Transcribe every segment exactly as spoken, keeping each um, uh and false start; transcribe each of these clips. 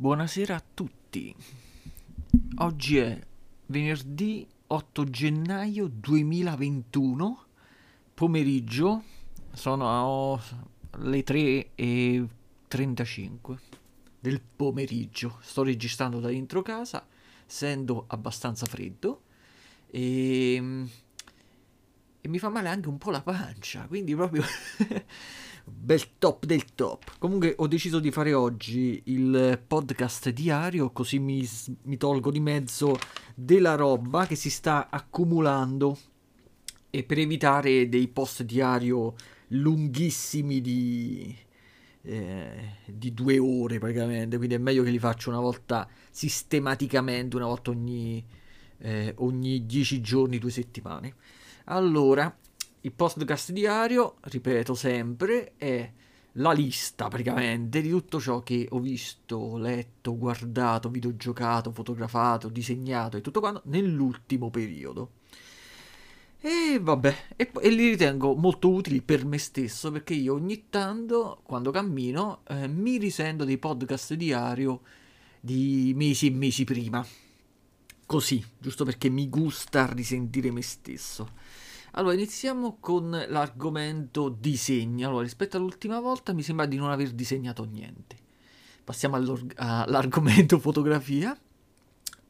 Buonasera a tutti. Oggi è venerdì otto gennaio duemilaventuno, pomeriggio, sono le tre e trentacinque del pomeriggio. Sto registrando da dentro casa, essendo abbastanza freddo e, e mi fa male anche un po' la pancia, quindi proprio bel top del top. Comunque ho deciso di fare oggi il podcast diario, così mi, mi tolgo di mezzo della roba che si sta accumulando, e per evitare dei post diario lunghissimi di, eh, di due ore praticamente, quindi è meglio che li faccio una volta sistematicamente, una volta ogni, eh, ogni dieci giorni, due settimane. Allora, il podcast diario, ripeto sempre, è la lista praticamente di tutto ciò che ho visto, letto, guardato, videogiocato, fotografato, disegnato e tutto quanto nell'ultimo periodo. E vabbè, e, e li ritengo molto utili per me stesso, perché io ogni tanto, quando cammino, eh, mi risento dei podcast diario di mesi e mesi prima. Così, giusto perché mi gusta risentire me stesso. Allora, iniziamo con l'argomento disegni. Allora, rispetto all'ultima volta mi sembra di non aver disegnato niente. Passiamo all'argomento fotografia.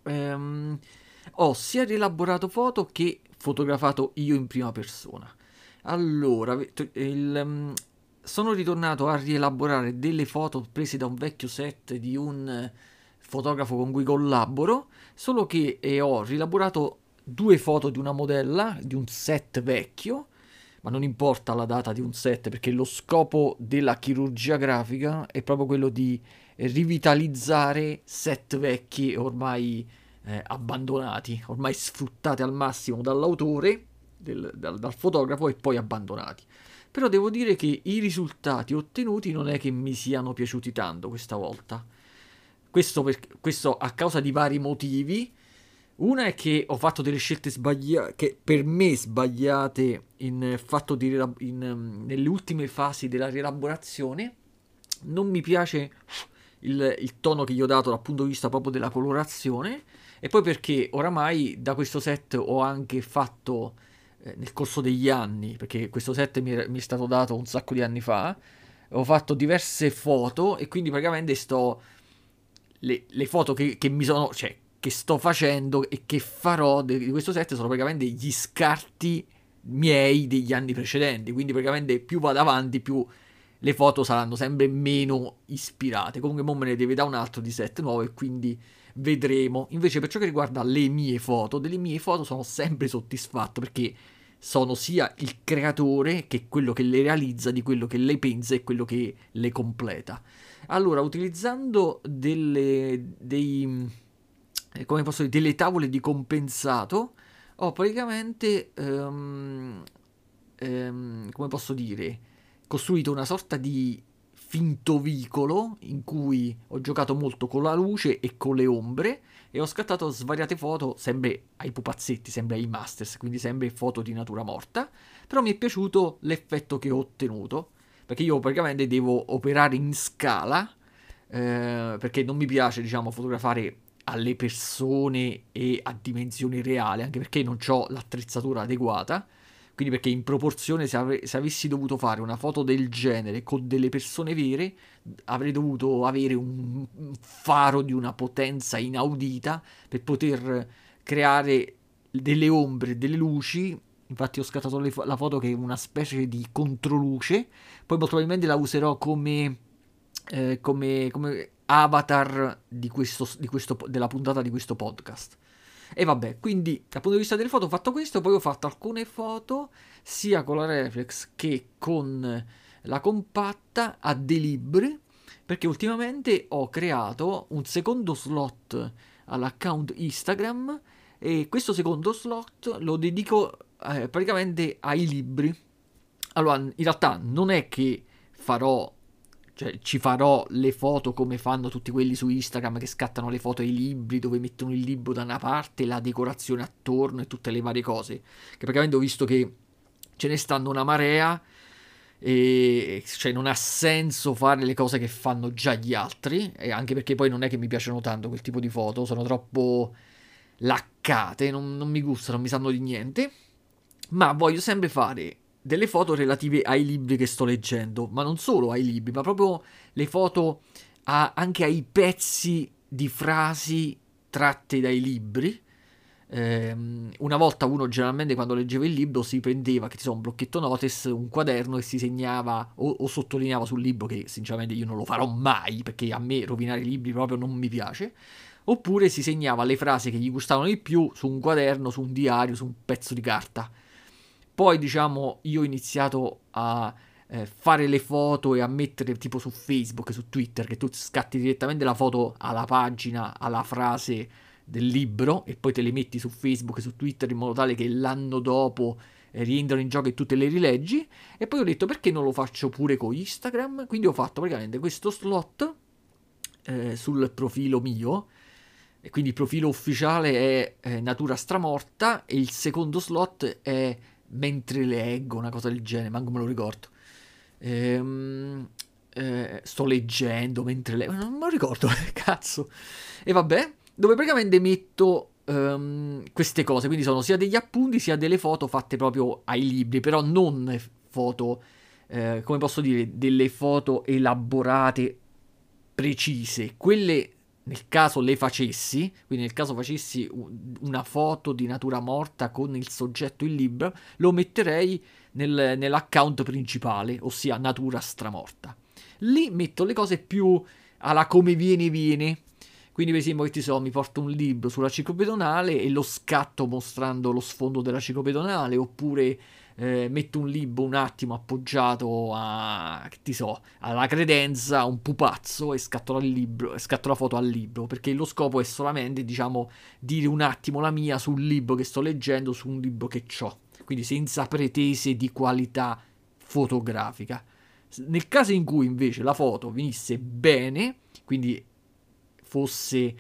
Ehm, ho sia rielaborato foto che fotografato io in prima persona. Allora, il, sono ritornato a rielaborare delle foto prese da un vecchio set di un fotografo con cui collaboro, solo che eh, ho rielaborato due foto di una modella, di un set vecchio, ma non importa la data di un set, perché lo scopo della chirurgia grafica è proprio quello di rivitalizzare set vecchi ormai eh, abbandonati, ormai sfruttati al massimo dall'autore, del, dal, dal fotografo, e poi abbandonati. Però devo dire che i risultati ottenuti non è che mi siano piaciuti tanto questa volta. Questo, per, questo a causa di vari motivi. Una è che ho fatto delle scelte sbagliate, che per me sbagliate in fatto di rielab- in, um, nelle ultime fasi della rielaborazione. Non mi piace il, il tono che gli ho dato dal punto di vista proprio della colorazione, e poi perché oramai da questo set ho anche fatto eh, nel corso degli anni, perché questo set mi, mi è stato dato un sacco di anni fa, ho fatto diverse foto, e quindi praticamente sto le, le foto che, che mi sono, cioè che sto facendo e che farò di questo set sono praticamente gli scarti miei degli anni precedenti, quindi praticamente più vado avanti più le foto saranno sempre meno ispirate. Comunque mo me ne deve da un altro di set nuovo, e quindi vedremo. Invece per ciò che riguarda le mie foto, delle mie foto sono sempre soddisfatto, perché sono sia il creatore che quello che le realizza, di quello che le pensa e quello che le completa. Allora, utilizzando delle dei come posso dire, delle tavole di compensato, ho praticamente, um, um, come posso dire, costruito una sorta di fintovicolo in cui ho giocato molto con la luce e con le ombre, e ho scattato svariate foto, sempre ai pupazzetti, sempre ai masters, quindi sempre foto di natura morta, però mi è piaciuto l'effetto che ho ottenuto, perché io praticamente devo operare in scala, eh, perché non mi piace, diciamo, fotografare alle persone e a dimensione reale, anche perché non ho l'attrezzatura adeguata, quindi perché in proporzione se, av- se avessi dovuto fare una foto del genere con delle persone vere avrei dovuto avere un faro di una potenza inaudita per poter creare delle ombre, delle luci. Infatti ho scattato le fo- la foto che è una specie di controluce, poi molto probabilmente la userò come eh, come come avatar di questo, di questo, della puntata di questo podcast. E vabbè, quindi dal punto di vista delle foto ho fatto questo, poi ho fatto alcune foto sia con la reflex che con la compatta a delibre, perché ultimamente ho creato un secondo slot all'account Instagram, e questo secondo slot lo dedico eh, praticamente ai libri. Allora, in realtà non è che farò Cioè, ci farò le foto come fanno tutti quelli su Instagram che scattano le foto ai libri, dove mettono il libro da una parte, la decorazione attorno e tutte le varie cose, che praticamente ho visto che ce ne stanno una marea, e cioè non ha senso fare le cose che fanno già gli altri, e anche perché poi non è che mi piacciono tanto quel tipo di foto, sono troppo laccate, non, non mi gustano, non mi sanno di niente, ma voglio sempre fare delle foto relative ai libri che sto leggendo, ma non solo ai libri, ma proprio le foto a, anche ai pezzi di frasi tratte dai libri. Una volta uno generalmente quando leggeva il libro si prendeva, che so, un blocchetto notice, un quaderno, e si segnava o, o sottolineava sul libro, che sinceramente io non lo farò mai perché a me rovinare i libri proprio non mi piace, oppure si segnava le frasi che gli gustavano di più su un quaderno, su un diario, su un pezzo di carta. Poi diciamo io ho iniziato a eh, fare le foto e a mettere tipo su Facebook e su Twitter, che tu scatti direttamente la foto alla pagina, alla frase del libro, e poi te le metti su Facebook e su Twitter in modo tale che l'anno dopo eh, rientrano in gioco e tu te le rileggi. E poi ho detto perché non lo faccio pure con Instagram, quindi ho fatto praticamente questo slot eh, sul profilo mio, e quindi il profilo ufficiale è eh, Natura Stramorta, e il secondo slot è Mentre leggo, una cosa del genere, manco me lo ricordo, ehm, eh, sto leggendo mentre leggo, non me lo ricordo cazzo, e vabbè, dove praticamente metto um, queste cose, quindi sono sia degli appunti sia delle foto fatte proprio ai libri, però non foto, eh, come posso dire, delle foto elaborate precise, quelle nel caso le facessi, quindi nel caso facessi una foto di natura morta con il soggetto il libro, lo metterei nel, nell'account principale, ossia Natura Stramorta, lì metto le cose più alla come viene viene. Quindi per esempio, che ti so, mi porto un libro sulla ciclopedonale e lo scatto mostrando lo sfondo della ciclopedonale, oppure eh, metto un libro un attimo appoggiato a, che ti so, alla credenza, un pupazzo, e scatto, al libro, scatto la foto al libro, perché lo scopo è solamente, diciamo, dire un attimo la mia sul libro che sto leggendo, su un libro che c'ho, quindi senza pretese di qualità fotografica. Nel caso in cui invece la foto venisse bene, quindi fosse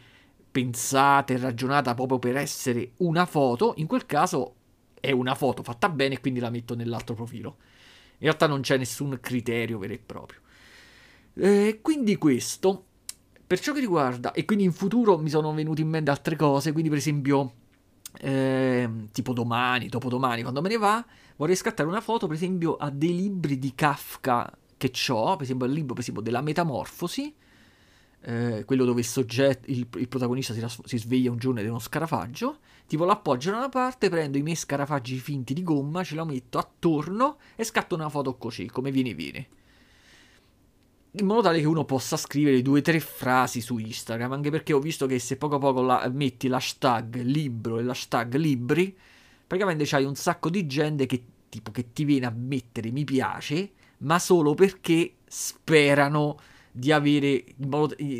pensata e ragionata proprio per essere una foto, in quel caso è una foto fatta bene, e quindi la metto nell'altro profilo. In realtà non c'è nessun criterio vero e proprio. Eh, quindi questo, per ciò che riguarda, e quindi in futuro mi sono venute in mente altre cose, quindi per esempio eh, tipo domani, dopodomani, quando me ne va, vorrei scattare una foto per esempio a dei libri di Kafka che ho, per esempio il libro per esempio della Metamorfosi, Eh, quello dove il soggetto, il, il protagonista si, si sveglia un giorno ed è uno scarafaggio, tipo l'appoggio da una parte, prendo i miei scarafaggi finti di gomma, ce la metto attorno e scatto una foto così, come viene viene, in modo tale che uno possa scrivere due o tre frasi su Instagram, anche perché ho visto che se poco a poco la, metti l'hashtag libro e l'hashtag libri, praticamente c'hai un sacco di gente che tipo che ti viene a mettere mi piace, ma solo perché sperano di avere,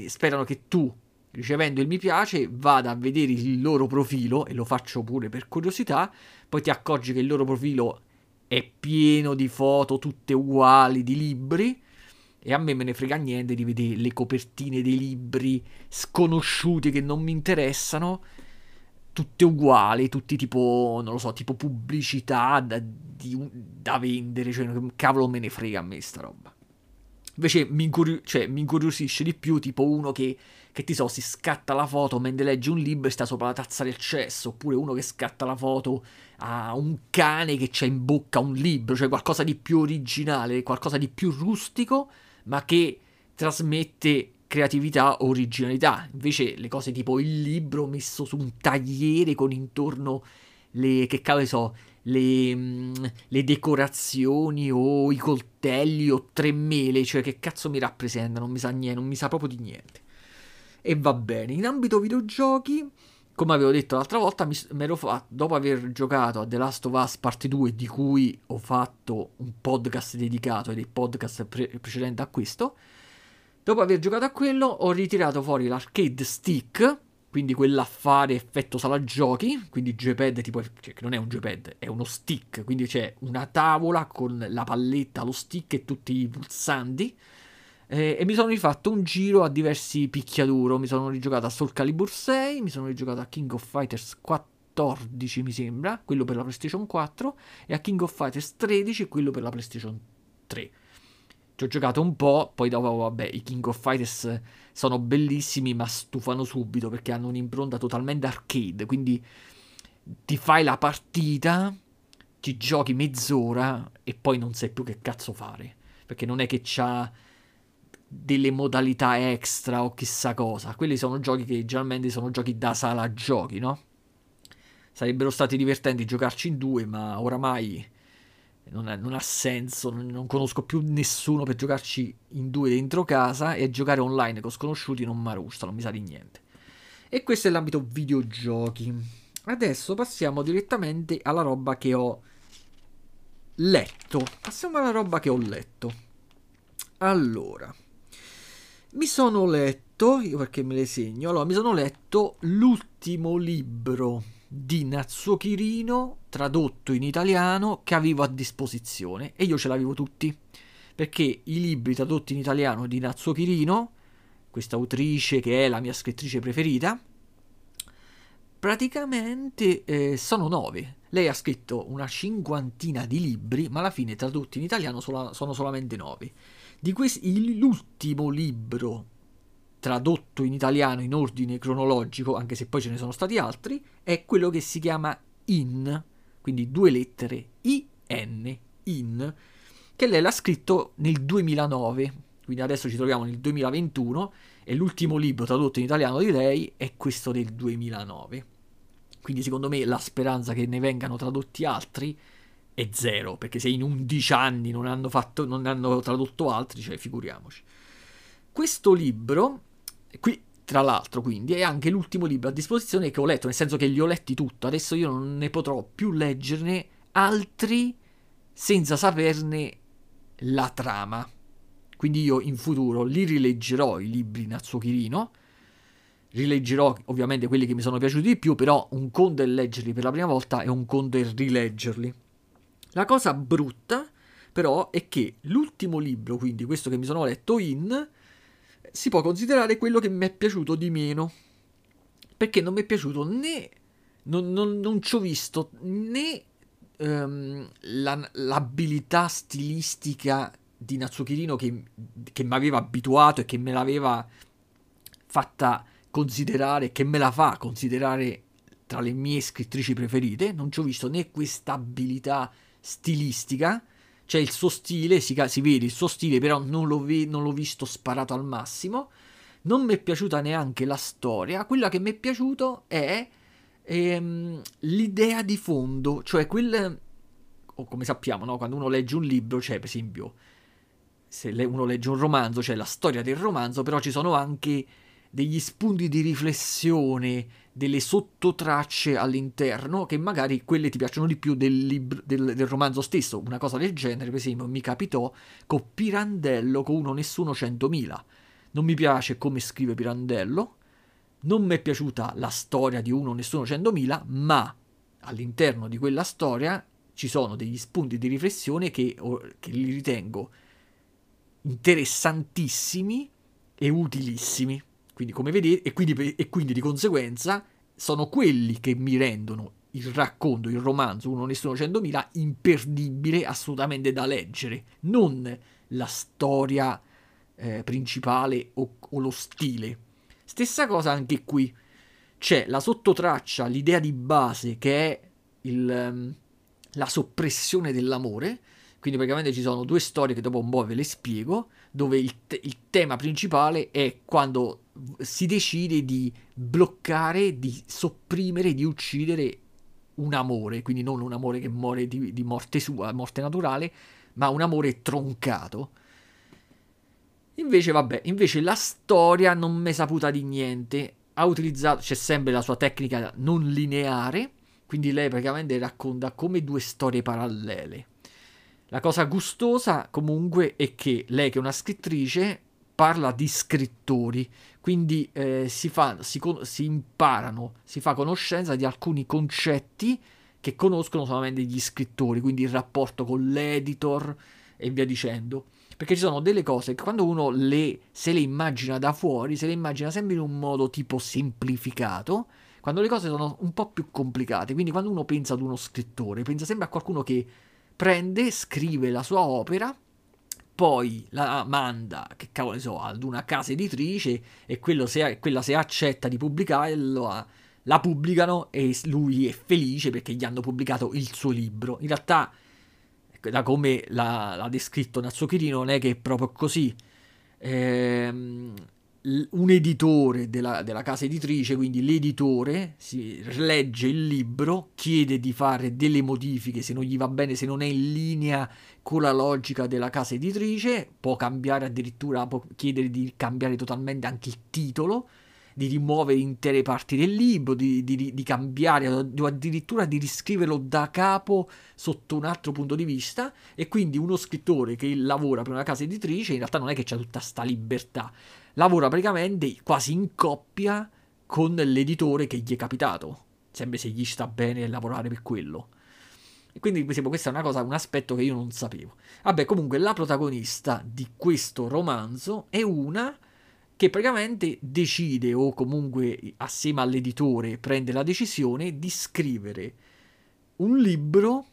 sperano che tu, ricevendo il mi piace, vada a vedere il loro profilo, e lo faccio pure per curiosità, poi ti accorgi che il loro profilo è pieno di foto tutte uguali di libri, e a me me ne frega niente di vedere le copertine dei libri sconosciuti che non mi interessano, tutte uguali, tutti tipo, non lo so, tipo pubblicità da, di, da vendere, cioè cavolo me ne frega a me sta roba. Invece mi, incurios- cioè, mi incuriosisce di più tipo uno che, che ti so, si scatta la foto mentre legge un libro e sta sopra la tazza del cesso, oppure uno che scatta la foto a un cane che c'ha in bocca un libro, cioè qualcosa di più originale, qualcosa di più rustico, ma che trasmette creatività, originalità. Invece le cose tipo il libro messo su un tagliere con intorno le, che cavolo so, Le, mh, le decorazioni o i coltelli o tre mele, cioè che cazzo mi rappresentano, non mi sa niente, non mi sa proprio di niente. E va bene, in ambito videogiochi, come avevo detto l'altra volta, mi, me l'ho fatto, dopo aver giocato a The Last of Us Parte due, di cui ho fatto un podcast dedicato e dei podcast pre- precedenti a questo, dopo aver giocato a quello ho ritirato fuori l'arcade stick, quindi quell'affare effetto sala giochi, quindi joypad, tipo, cioè, che non è un joypad, è uno stick, quindi c'è una tavola con la palletta, lo stick e tutti i pulsanti, eh, e mi sono rifatto un giro a diversi picchiaduro, mi sono rigiocato a SoulCalibur sei, mi sono rigiocato a King of Fighters quattordici mi sembra, quello per la PlayStation quattro, e a King of Fighters tredici, quello per la PlayStation tre. Ci ho giocato un po', poi dopo, vabbè, i King of Fighters sono bellissimi, ma stufano subito, perché hanno un'impronta totalmente arcade, quindi ti fai la partita, ci giochi mezz'ora e poi non sai più che cazzo fare, perché non è che c'ha delle modalità extra o chissà cosa. Quelli sono giochi che generalmente sono giochi da sala giochi, no? Sarebbero stati divertenti giocarci in due, ma oramai... Non, è, non ha senso, non, non conosco più nessuno per giocarci in due dentro casa, e giocare online con sconosciuti non mi rusta, non mi sa di niente. E questo è l'ambito videogiochi. Adesso passiamo direttamente alla roba che ho letto. Passiamo alla roba che ho letto. Allora, mi sono letto, io perché me le segno, allora mi sono letto l'ultimo libro di Natsuo Kirino, tradotto in italiano, che avevo a disposizione, e io ce l'avevo tutti, perché i libri tradotti in italiano di Natsuo Kirino, questa autrice che è la mia scrittrice preferita, praticamente eh, sono nove. Lei ha scritto una cinquantina di libri, ma alla fine tradotti in italiano sola, sono solamente nove. Di questi, l'ultimo libro tradotto in italiano in ordine cronologico, anche se poi ce ne sono stati altri, è quello che si chiama In, quindi due lettere I N, In, che lei l'ha scritto nel duemilanove, quindi adesso ci troviamo nel duemilaventuno e l'ultimo libro tradotto in italiano di lei è questo del duemilanove, quindi secondo me la speranza che ne vengano tradotti altri è zero, perché se in undici anni non hanno fatto, non hanno tradotto altri, cioè figuriamoci. Questo libro qui, tra l'altro, quindi è anche l'ultimo libro a disposizione che ho letto, nel senso che li ho letti tutto, adesso io non ne potrò più leggerne altri senza saperne la trama, quindi io in futuro li rileggerò i libri Natsuo Kirino, rileggerò ovviamente quelli che mi sono piaciuti di più, però un conto è leggerli per la prima volta e un conto è rileggerli. La cosa brutta però è che l'ultimo libro, quindi questo che mi sono letto, In, si può considerare quello che mi è piaciuto di meno, perché non mi è piaciuto né non, non, non ci ho visto né um, la, l'abilità stilistica di Natsuo Kirino che, che mi aveva abituato e che me l'aveva fatta considerare, che me la fa considerare tra le mie scrittrici preferite. Non ci ho visto né questa abilità stilistica, c'è il suo stile, si, si vede il suo stile, però non l'ho, ve- non l'ho visto sparato al massimo. Non mi è piaciuta neanche la storia. Quella che mi è piaciuto è ehm, l'idea di fondo, cioè quel... Oh, come sappiamo, no? Quando uno legge un libro, c'è, cioè, per esempio, se le- uno legge un romanzo, c'è, cioè, la storia del romanzo, però ci sono anche degli spunti di riflessione, delle sottotracce all'interno, che magari quelle ti piacciono di più del, libro, del, del romanzo stesso. Una cosa del genere, per esempio, mi capitò con Pirandello, con Uno Nessuno Centomila. Non mi piace come scrive Pirandello, non mi è piaciuta la storia di Uno Nessuno Centomila, ma all'interno di quella storia ci sono degli spunti di riflessione che, che li ritengo interessantissimi e utilissimi. Quindi, come vedete, e quindi, e quindi di conseguenza sono quelli che mi rendono il racconto, il romanzo Uno Nessuno Centomila imperdibile, assolutamente da leggere, non la storia eh, principale o, o lo stile. Stessa cosa anche qui, c'è la sottotraccia, l'idea di base che è il, um, la soppressione dell'amore, quindi praticamente ci sono due storie che dopo un po' ve le spiego, dove il, te- il tema principale è quando si decide di bloccare, di sopprimere, di uccidere un amore, quindi non un amore che muore di, di morte sua, morte naturale, ma un amore troncato. Invece vabbè, invece la storia non mi è saputa di niente, ha utilizzato, c'è sempre la sua tecnica non lineare, quindi lei praticamente racconta come due storie parallele. La cosa gustosa comunque è che lei, che è una scrittrice, parla di scrittori, quindi eh, si, fa, si, con- si imparano, si fa conoscenza di alcuni concetti che conoscono solamente gli scrittori, quindi il rapporto con l'editor e via dicendo, perché ci sono delle cose che quando uno le, se le immagina da fuori, se le immagina sempre in un modo tipo semplificato, quando le cose sono un po' più complicate. Quindi quando uno pensa ad uno scrittore, pensa sempre a qualcuno che prende, scrive la sua opera, poi la manda, che cavolo ne so, ad una casa editrice, e quello se, quella se accetta di pubblicarlo la pubblicano e lui è felice perché gli hanno pubblicato il suo libro. In realtà, da come l'ha, l'ha descritto Natsuo Kirino, non è che è proprio così. Ehm, un editore della, della casa editrice, quindi l'editore, si legge il libro, chiede di fare delle modifiche se non gli va bene, se non è in linea con la logica della casa editrice, può cambiare addirittura, può chiedere di cambiare totalmente anche il titolo, di rimuovere intere parti del libro, di, di, di cambiare o addirittura di riscriverlo da capo sotto un altro punto di vista. E quindi uno scrittore che lavora per una casa editrice in realtà non è che c'ha tutta sta libertà, lavora praticamente quasi in coppia con l'editore che gli è capitato, sempre se gli sta bene lavorare per quello. E quindi per esempio, questo è una cosa, un aspetto che io non sapevo. Vabbè, comunque la protagonista di questo romanzo è una che praticamente decide, o comunque assieme all'editore prende la decisione di scrivere un libro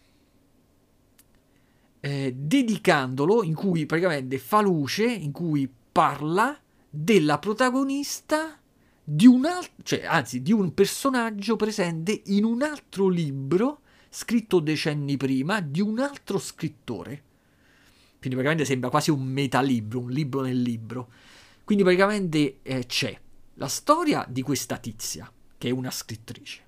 eh, dedicandolo, in cui praticamente fa luce, in cui parla della protagonista di un altro, cioè anzi di un personaggio presente in un altro libro scritto decenni prima di un altro scrittore. Quindi praticamente sembra quasi un metalibro, un libro nel libro. Quindi praticamente eh, c'è la storia di questa tizia, che è una scrittrice.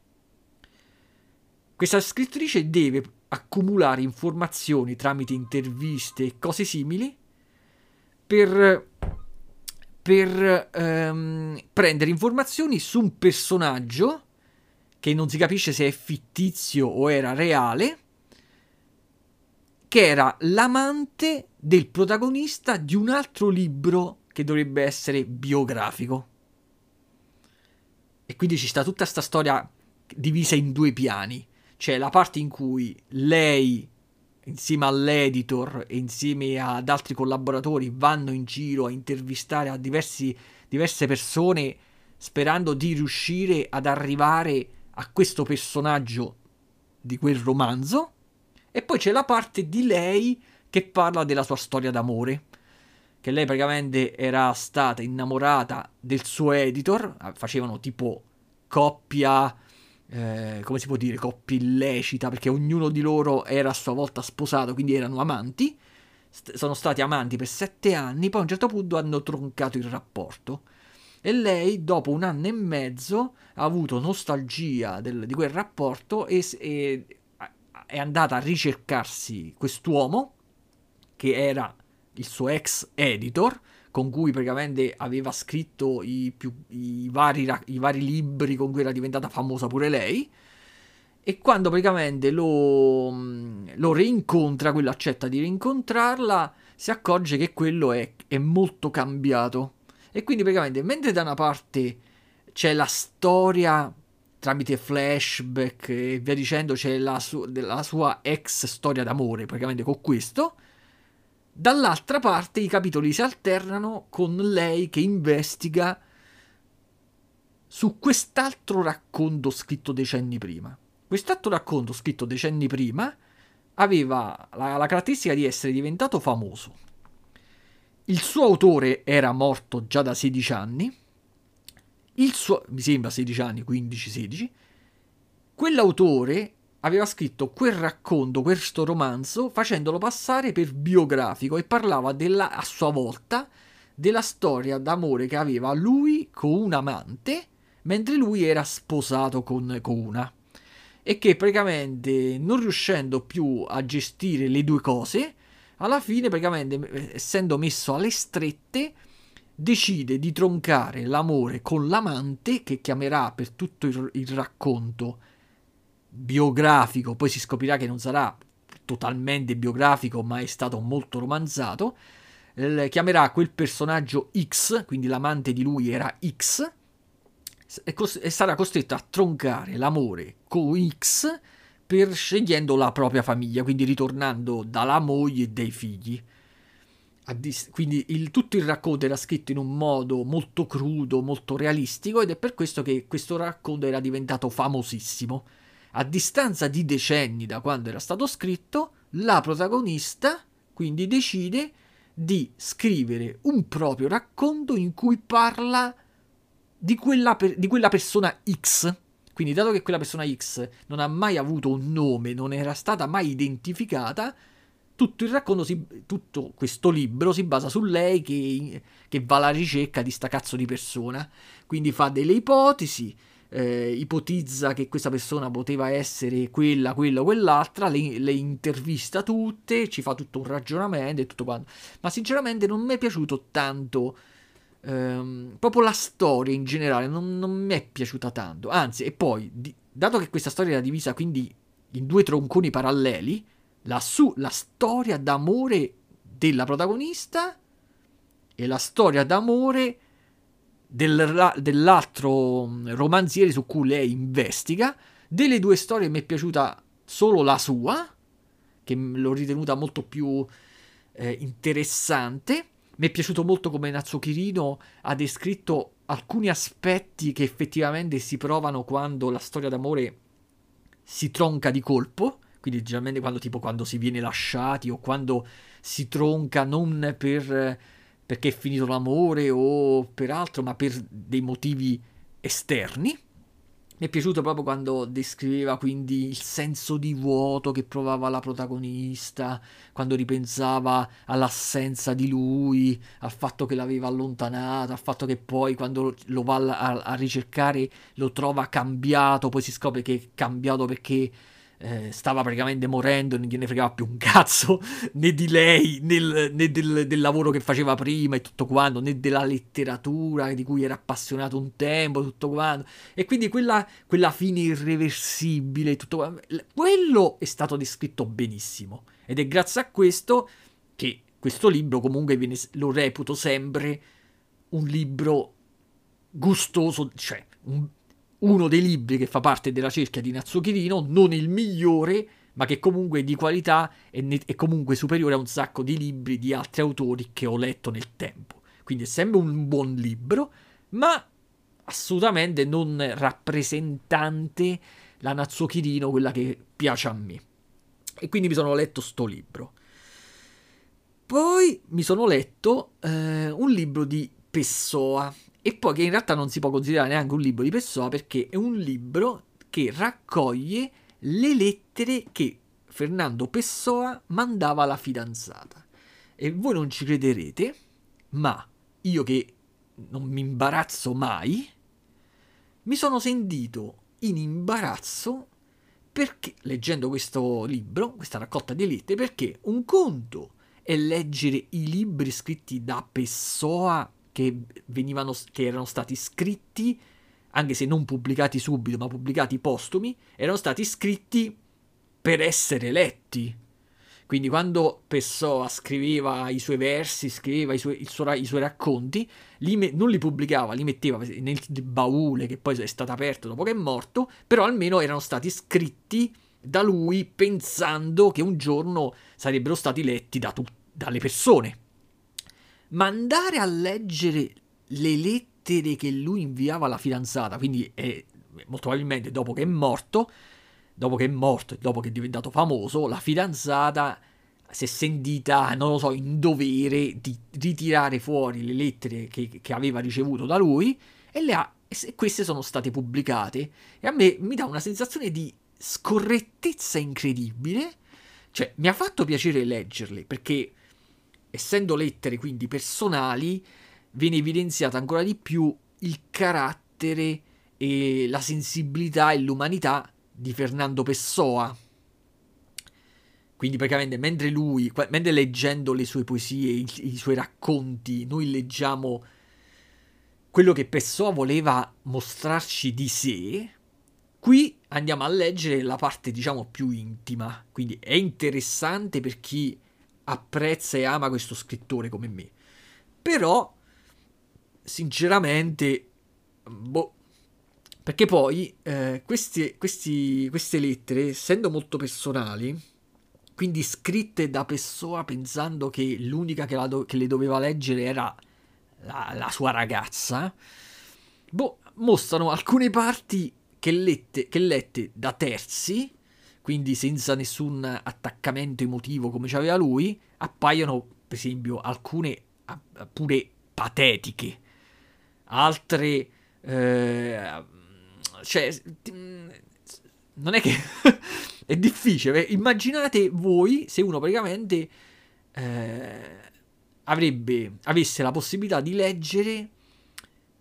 Questa scrittrice deve accumulare informazioni tramite interviste e cose simili per, per ehm, prendere informazioni su un personaggio che non si capisce se è fittizio o era reale, che era l'amante del protagonista di un altro libro che dovrebbe essere biografico. E quindi ci sta tutta sta storia divisa in due piani. C'è la parte in cui lei, insieme all'editor e insieme ad altri collaboratori, vanno in giro a intervistare a diversi, diverse persone, sperando di riuscire ad arrivare a questo personaggio di quel romanzo. E poi c'è la parte di lei che parla della sua storia d'amore, che lei praticamente era stata innamorata del suo editor, facevano tipo coppia, eh, come si può dire, coppia illecita, perché ognuno di loro era a sua volta sposato, quindi erano amanti, St- sono stati amanti per sette anni, poi a un certo punto hanno troncato il rapporto, e lei dopo un anno e mezzo ha avuto nostalgia del, di quel rapporto e, e è andata a ricercarsi quest'uomo, che era il suo ex editor, con cui praticamente aveva scritto i, più, i, vari, i vari libri, con cui era diventata famosa pure lei. E quando praticamente lo, lo rincontra, quello accetta di rincontrarla, si accorge che quello è, è molto cambiato. E quindi praticamente, mentre da una parte c'è la storia tramite flashback e via dicendo, c'è la, su- la sua ex storia d'amore praticamente con questo, dall'altra parte i capitoli si alternano con lei che investiga su quest'altro racconto scritto decenni prima. Quest'altro racconto scritto decenni prima aveva la, la caratteristica di essere diventato famoso. Il suo autore era morto già da sedici anni, il suo, mi sembra sedici anni, quindici sedici, quell'autore aveva scritto quel racconto, questo romanzo, facendolo passare per biografico, e parlava della, a sua volta della storia d'amore che aveva lui con un amante, mentre lui era sposato con, con una, e che praticamente, non riuscendo più a gestire le due cose, alla fine praticamente, essendo messo alle strette, decide di troncare l'amore con l'amante, che chiamerà per tutto il, il racconto biografico. Poi si scoprirà che non sarà totalmente biografico, ma è stato molto romanzato. Eh, chiamerà quel personaggio X, quindi l'amante di lui era X, e, cos- e sarà costretto a troncare l'amore con X, per scegliendo la propria famiglia, quindi ritornando dalla moglie e dai figli. Dis- quindi il, tutto il racconto era scritto in un modo molto crudo, molto realistico, ed è per questo che questo racconto era diventato famosissimo. A distanza di decenni da quando era stato scritto, la protagonista quindi decide di scrivere un proprio racconto in cui parla di quella, per, di quella persona X. Quindi, dato che quella persona X non ha mai avuto un nome, non era stata mai identificata, tutto il racconto, si, tutto questo libro si basa su lei che, che va alla ricerca di sta cazzo di persona. Quindi fa delle ipotesi, eh, ipotizza che questa persona poteva essere quella, quella o quell'altra, le, le intervista tutte, ci fa tutto un ragionamento e tutto quanto. Ma sinceramente non mi è piaciuto tanto... Um, proprio la storia in generale non, non mi è piaciuta tanto, anzi. E poi di, dato che questa storia era divisa quindi in due tronconi paralleli, la, su, la storia d'amore della protagonista e la storia d'amore del, dell'altro romanziere su cui lei investiga, delle due storie mi è piaciuta solo la sua, che l'ho ritenuta molto più eh, interessante. Mi è piaciuto molto come Natsuo Kirino ha descritto alcuni aspetti che effettivamente si provano quando la storia d'amore si tronca di colpo, quindi generalmente quando, tipo, quando si viene lasciati o quando si tronca non per, perché è finito l'amore o per altro, ma per dei motivi esterni. Mi è piaciuto proprio quando descriveva quindi il senso di vuoto che provava la protagonista, quando ripensava all'assenza di lui, al fatto che l'aveva allontanato, al fatto che poi quando lo va a, a ricercare lo trova cambiato, poi si scopre che è cambiato perché eh, stava praticamente morendo, non gliene fregava più un cazzo, né di lei, né, né del, del lavoro che faceva prima e tutto quanto, né della letteratura di cui era appassionato un tempo, tutto quanto. E quindi quella, quella fine irreversibile, tutto quanto, quello è stato descritto benissimo, ed è grazie a questo che questo libro comunque viene, lo reputo sempre un libro gustoso, cioè un uno dei libri che fa parte della cerchia di Natsuo Kirino, non il migliore, ma che comunque è di qualità e ne- è comunque superiore a un sacco di libri di altri autori che ho letto nel tempo. Quindi è sempre un buon libro, ma assolutamente non rappresentante la Natsuo Kirino, quella che piace a me. E quindi mi sono letto sto libro. Poi mi sono letto eh, un libro di Pessoa, e poi che in realtà non si può considerare neanche un libro di Pessoa, perché è un libro che raccoglie le lettere che Fernando Pessoa mandava alla fidanzata. E voi non ci crederete, ma io che non mi imbarazzo mai, mi sono sentito in imbarazzo perché, leggendo questo libro, questa raccolta di lettere, perché un conto è leggere i libri scritti da Pessoa, che venivano, che erano stati scritti, anche se non pubblicati subito, ma pubblicati postumi, erano stati scritti per essere letti. Quindi quando Pessoa scriveva i suoi versi, scriveva i suoi, il suo, i suoi racconti, li me, non li pubblicava, li metteva nel baule, che poi è stato aperto dopo che è morto, però almeno erano stati scritti da lui pensando che un giorno sarebbero stati letti da tu, dalle persone. Ma andare a leggere le lettere che lui inviava alla fidanzata, quindi è, molto probabilmente dopo che è morto, dopo che è morto e dopo che è diventato famoso, la fidanzata si è sentita, non lo so, in dovere di ritirare fuori le lettere che, che aveva ricevuto da lui, e le ha, e queste sono state pubblicate. E a me mi dà una sensazione di scorrettezza incredibile, cioè mi ha fatto piacere leggerle, perché... essendo lettere quindi personali, viene evidenziato ancora di più il carattere e la sensibilità e l'umanità di Fernando Pessoa. Quindi praticamente mentre lui, mentre leggendo le sue poesie, i, i suoi racconti, noi leggiamo quello che Pessoa voleva mostrarci di sé, qui andiamo a leggere la parte, diciamo, più intima. Quindi è interessante per chi apprezza e ama questo scrittore come me, però sinceramente boh, perché poi eh, questi, questi, queste lettere, essendo molto personali, quindi scritte da Pessoa pensando che l'unica che, la do- che le doveva leggere era la, la sua ragazza, boh, mostrano alcune parti che lette, che lette da terzi, quindi senza nessun attaccamento emotivo come c'aveva lui, appaiono per esempio alcune pure patetiche, altre eh, cioè non è che è difficile. Immaginate voi se uno praticamente eh, avrebbe avesse la possibilità di leggere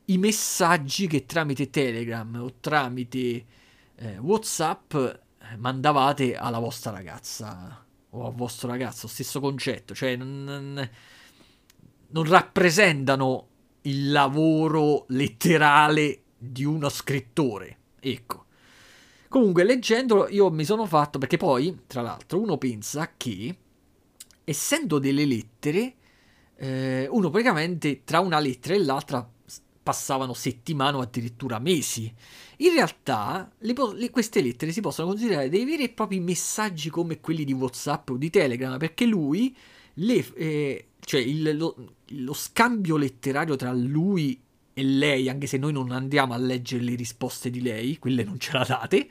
i messaggi che tramite Telegram o tramite eh, WhatsApp mandavate alla vostra ragazza o al vostro ragazzo. Stesso concetto, cioè non, non rappresentano il lavoro letterale di uno scrittore, ecco. Comunque, leggendolo io mi sono fatto, perché poi tra l'altro uno pensa che essendo delle lettere eh, uno praticamente tra una lettera e l'altra passavano settimane o addirittura mesi. In realtà le, le, queste lettere si possono considerare dei veri e propri messaggi come quelli di WhatsApp o di Telegram, perché lui, le, eh, cioè il, lo, lo scambio letterario tra lui e lei, anche se noi non andiamo a leggere le risposte di lei, quelle non ce la date,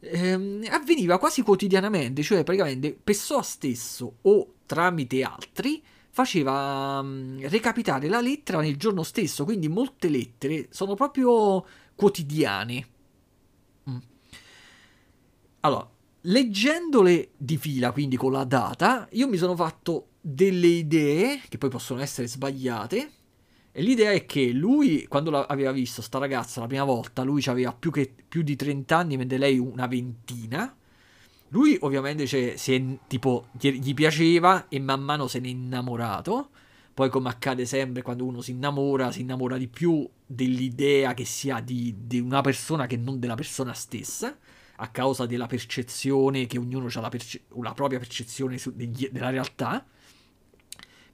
ehm, avveniva quasi quotidianamente, cioè praticamente Pessoa stesso o tramite altri faceva um, recapitare la lettera nel giorno stesso, quindi molte lettere sono proprio quotidiane. Mm. Allora, leggendole di fila, quindi con la data, io mi sono fatto delle idee, che poi possono essere sbagliate, e l'idea è che lui, quando aveva visto sta ragazza la prima volta, lui aveva più, che, più di trenta anni, mentre lei una ventina. Lui ovviamente, cioè, si è, tipo, gli piaceva e man mano se n'è innamorato. Poi, come accade sempre, quando uno si innamora, si innamora di più dell'idea che si ha di, di una persona che non della persona stessa, a causa della percezione che ognuno ha, la, perce- la propria percezione su, degli, della realtà.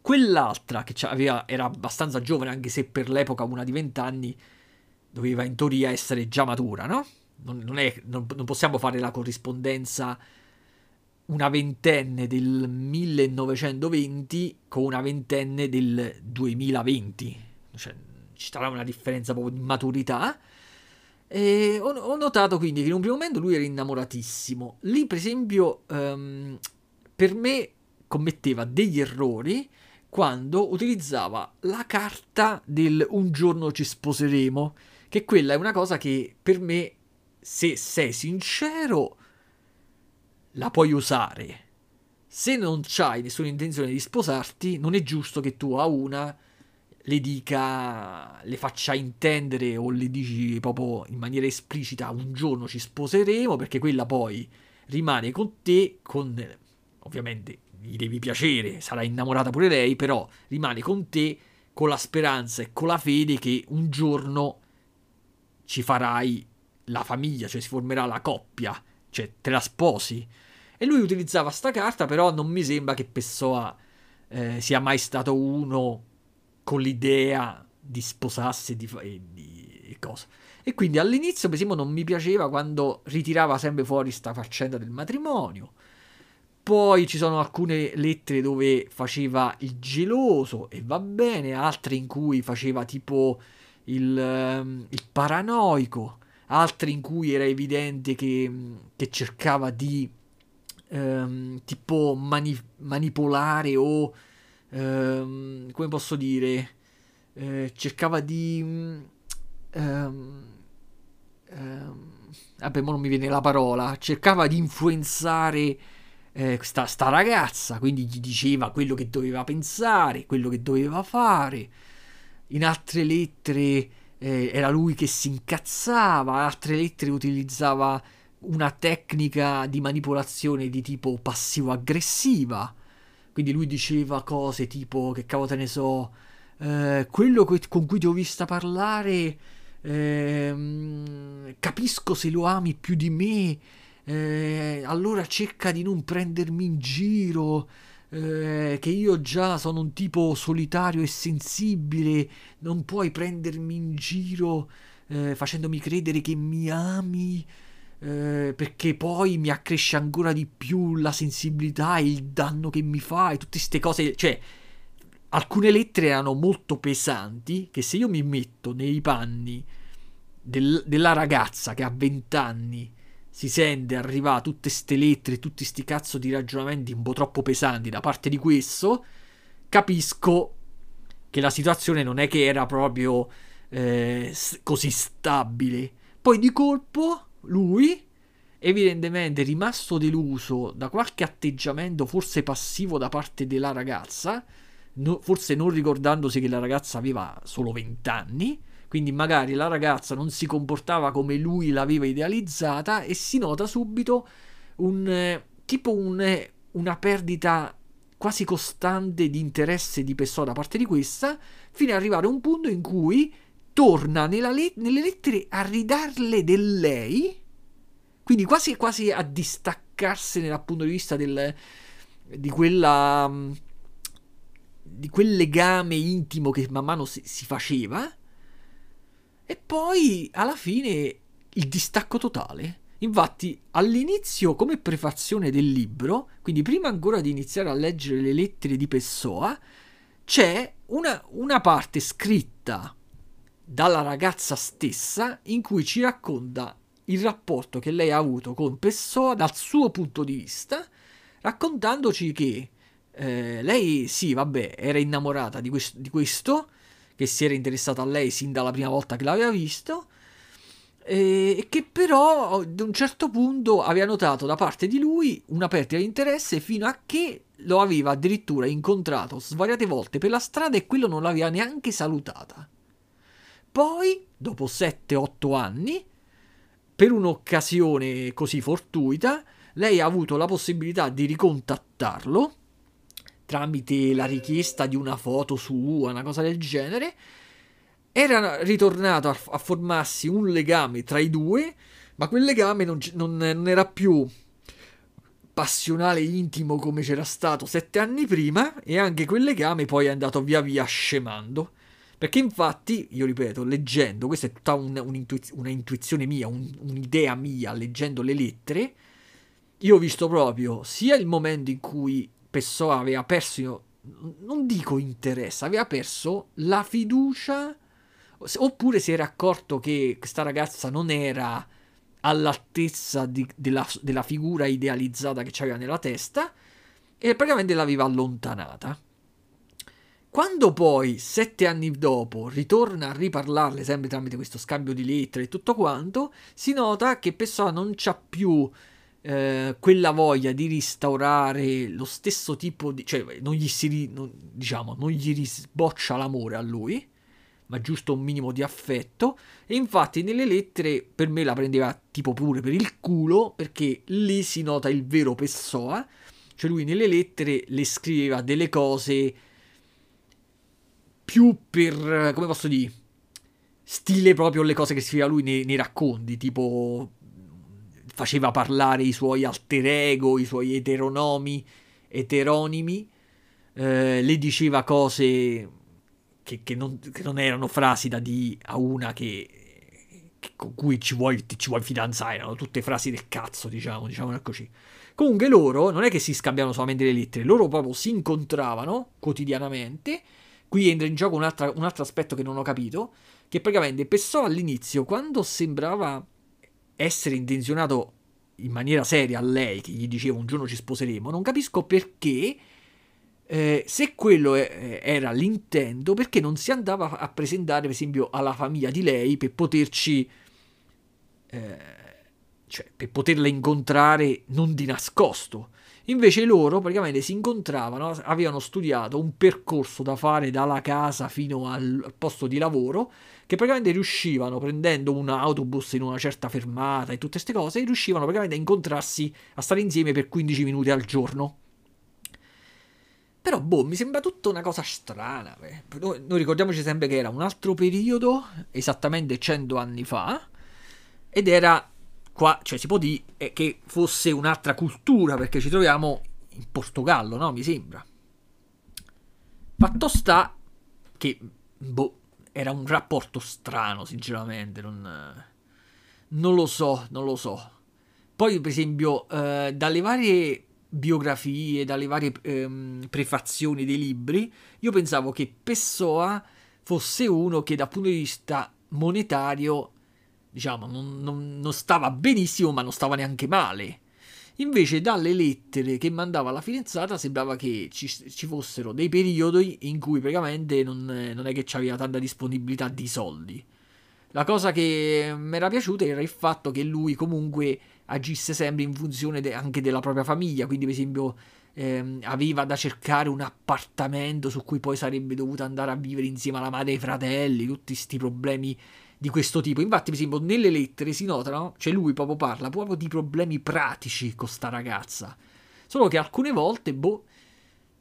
Quell'altra che c'aveva, era abbastanza giovane, anche se per l'epoca una di vent'anni doveva in teoria essere già matura, no? Non, non, è, non, non possiamo fare la corrispondenza una ventenne del millenovecentoventi con una ventenne del duemilaventi, cioè, ci sarà una differenza proprio di maturità. E ho, ho notato quindi che in un primo momento lui era innamoratissimo. Lì, per esempio, um, per me commetteva degli errori quando utilizzava la carta del un giorno ci sposeremo, che quella è una cosa che per me, se sei sincero, la puoi usare. Se non c'hai nessuna intenzione di sposarti, non è giusto che tu a una le dica, le faccia intendere o le dici proprio in maniera esplicita un giorno ci sposeremo, perché quella poi rimane con te, con, ovviamente gli devi piacere, sarà innamorata pure lei, però rimane con te con la speranza e con la fede che un giorno ci farai la famiglia, cioè si formerà la coppia, cioè te la sposi. E lui utilizzava sta carta, però non mi sembra che Pessoa eh, sia mai stato uno con l'idea di sposarsi di, eh, di cosa. E quindi all'inizio, per esempio, non mi piaceva quando ritirava sempre fuori sta faccenda del matrimonio. Poi ci sono alcune lettere dove faceva il geloso e va bene, altre in cui faceva tipo il, eh, il paranoico, altre in cui era evidente che, che cercava di ehm, tipo mani- manipolare o ehm, come posso dire, eh, cercava di ehm, ehm, vabbè, mo non mi viene la parola, cercava di influenzare eh, sta, sta ragazza, quindi gli diceva quello che doveva pensare, quello che doveva fare. In altre lettere era lui che si incazzava, altre lettere utilizzava una tecnica di manipolazione di tipo passivo-aggressiva, quindi lui diceva cose tipo, che cavolo te ne so, eh, quello que- con cui ti ho vista parlare, eh, capisco se lo ami più di me, eh, allora cerca di non prendermi in giro, Eh, che io già sono un tipo solitario e sensibile, non puoi prendermi in giro eh, facendomi credere che mi ami, eh, perché poi mi accresce ancora di più la sensibilità e il danno che mi fai, tutte queste cose. Cioè, alcune lettere erano molto pesanti, che se io mi metto nei panni del, della ragazza che ha vent'anni si sente arrivare tutte ste lettere, tutti sti cazzo di ragionamenti un po' troppo pesanti da parte di questo, capisco che la situazione non è che era proprio eh, così stabile. Poi di colpo lui, evidentemente rimasto deluso da qualche atteggiamento forse passivo da parte della ragazza, no, forse non ricordandosi che la ragazza aveva solo venti anni, quindi magari la ragazza non si comportava come lui l'aveva idealizzata, e si nota subito un eh, tipo un, eh, una perdita quasi costante di interesse di Pessoa da parte di questa, fino ad arrivare a un punto in cui torna nella le- nelle lettere a ridarle del lei, quindi quasi, quasi a distaccarsene dal punto di vista del, di quella, di quel legame intimo che man mano si, si faceva, e poi alla fine il distacco totale. Infatti all'inizio, come prefazione del libro, quindi prima ancora di iniziare a leggere le lettere di Pessoa, c'è una, una parte scritta dalla ragazza stessa in cui ci racconta il rapporto che lei ha avuto con Pessoa dal suo punto di vista, raccontandoci che eh, lei sì, vabbè, era innamorata di, quest- di questo, che si era interessata a lei sin dalla prima volta che l'aveva visto, e che però ad un certo punto aveva notato da parte di lui una perdita di interesse, fino a che lo aveva addirittura incontrato svariate volte per la strada e quello non l'aveva neanche salutata. Poi, dopo sette otto anni, per un'occasione così fortuita, lei ha avuto la possibilità di ricontattarlo tramite la richiesta di una foto sua, una cosa del genere. Era ritornato a, a formarsi un legame tra i due, ma quel legame non, non, non era più passionale e intimo come c'era stato sette anni prima, e anche quel legame poi è andato via via scemando. Perché infatti, io ripeto, leggendo, questa è tutta un, un intuiz- una intuizione mia, un, un'idea mia, leggendo le lettere, io ho visto proprio sia il momento in cui Pessoa aveva perso, non dico interesse, aveva perso la fiducia, oppure si era accorto che questa ragazza non era all'altezza di, della, della figura idealizzata che c'aveva nella testa, e praticamente l'aveva allontanata. Quando poi sette anni dopo ritorna a riparlarle, sempre tramite questo scambio di lettere e tutto quanto, si nota che Pessoa non c'ha più eh, quella voglia di restaurare lo stesso tipo di, cioè non gli si non, diciamo non gli risboccia l'amore a lui, ma giusto un minimo di affetto. E infatti nelle lettere per me la prendeva tipo pure per il culo, perché lì si nota il vero Pessoa, cioè lui nelle lettere le scriveva delle cose più per, come posso dire, stile proprio le cose che scriveva lui nei, nei racconti, tipo faceva parlare i suoi alter ego, i suoi eteronomi, eteronimi, eh, le diceva cose Che, che, non, che non erano frasi da di a una che, che con cui ci vuoi, ti, ci vuoi fidanzare, erano tutte frasi del cazzo, diciamo, diciamo così. Comunque loro non è che si scambiavano solamente le lettere, loro proprio si incontravano quotidianamente. Qui entra in gioco un altro, un altro aspetto che non ho capito, che praticamente Pessoa all'inizio, quando sembrava essere intenzionato in maniera seria a lei, che gli diceva un giorno ci sposeremo, non capisco perché, Eh, se quello eh, era l'intento, perché non si andava a presentare per esempio alla famiglia di lei per poterci eh, cioè per poterla incontrare non di nascosto. Invece loro praticamente si incontravano, avevano studiato un percorso da fare dalla casa fino al posto di lavoro, che praticamente riuscivano, prendendo un autobus in una certa fermata e tutte queste cose, riuscivano praticamente a incontrarsi, a stare insieme per quindici minuti al giorno. Però, boh, mi sembra tutta una cosa strana. Noi, noi ricordiamoci sempre che era un altro periodo, esattamente cento anni fa, ed era qua, cioè si può dire che fosse un'altra cultura, perché ci troviamo in Portogallo, no? Mi sembra. Fatto sta che, boh, era un rapporto strano, sinceramente, non, non lo so, non lo so. Poi, per esempio, eh, dalle varie biografie, dalle varie ehm, prefazioni dei libri, io pensavo che Pessoa fosse uno che dal punto di vista monetario, diciamo, non, non, non stava benissimo, ma non stava neanche male. Invece dalle lettere che mandava la fidanzata sembrava che ci, ci fossero dei periodi in cui praticamente non, non è che c'aveva tanta disponibilità di soldi. La cosa che mi era piaciuta era il fatto che lui comunque agisse sempre in funzione de- anche della propria famiglia, quindi per esempio ehm, aveva da cercare un appartamento su cui poi sarebbe dovuto andare a vivere insieme alla madre e ai fratelli, tutti sti problemi di questo tipo. Infatti per esempio nelle lettere si notano, cioè lui proprio parla proprio di problemi pratici con sta ragazza, solo che alcune volte boh,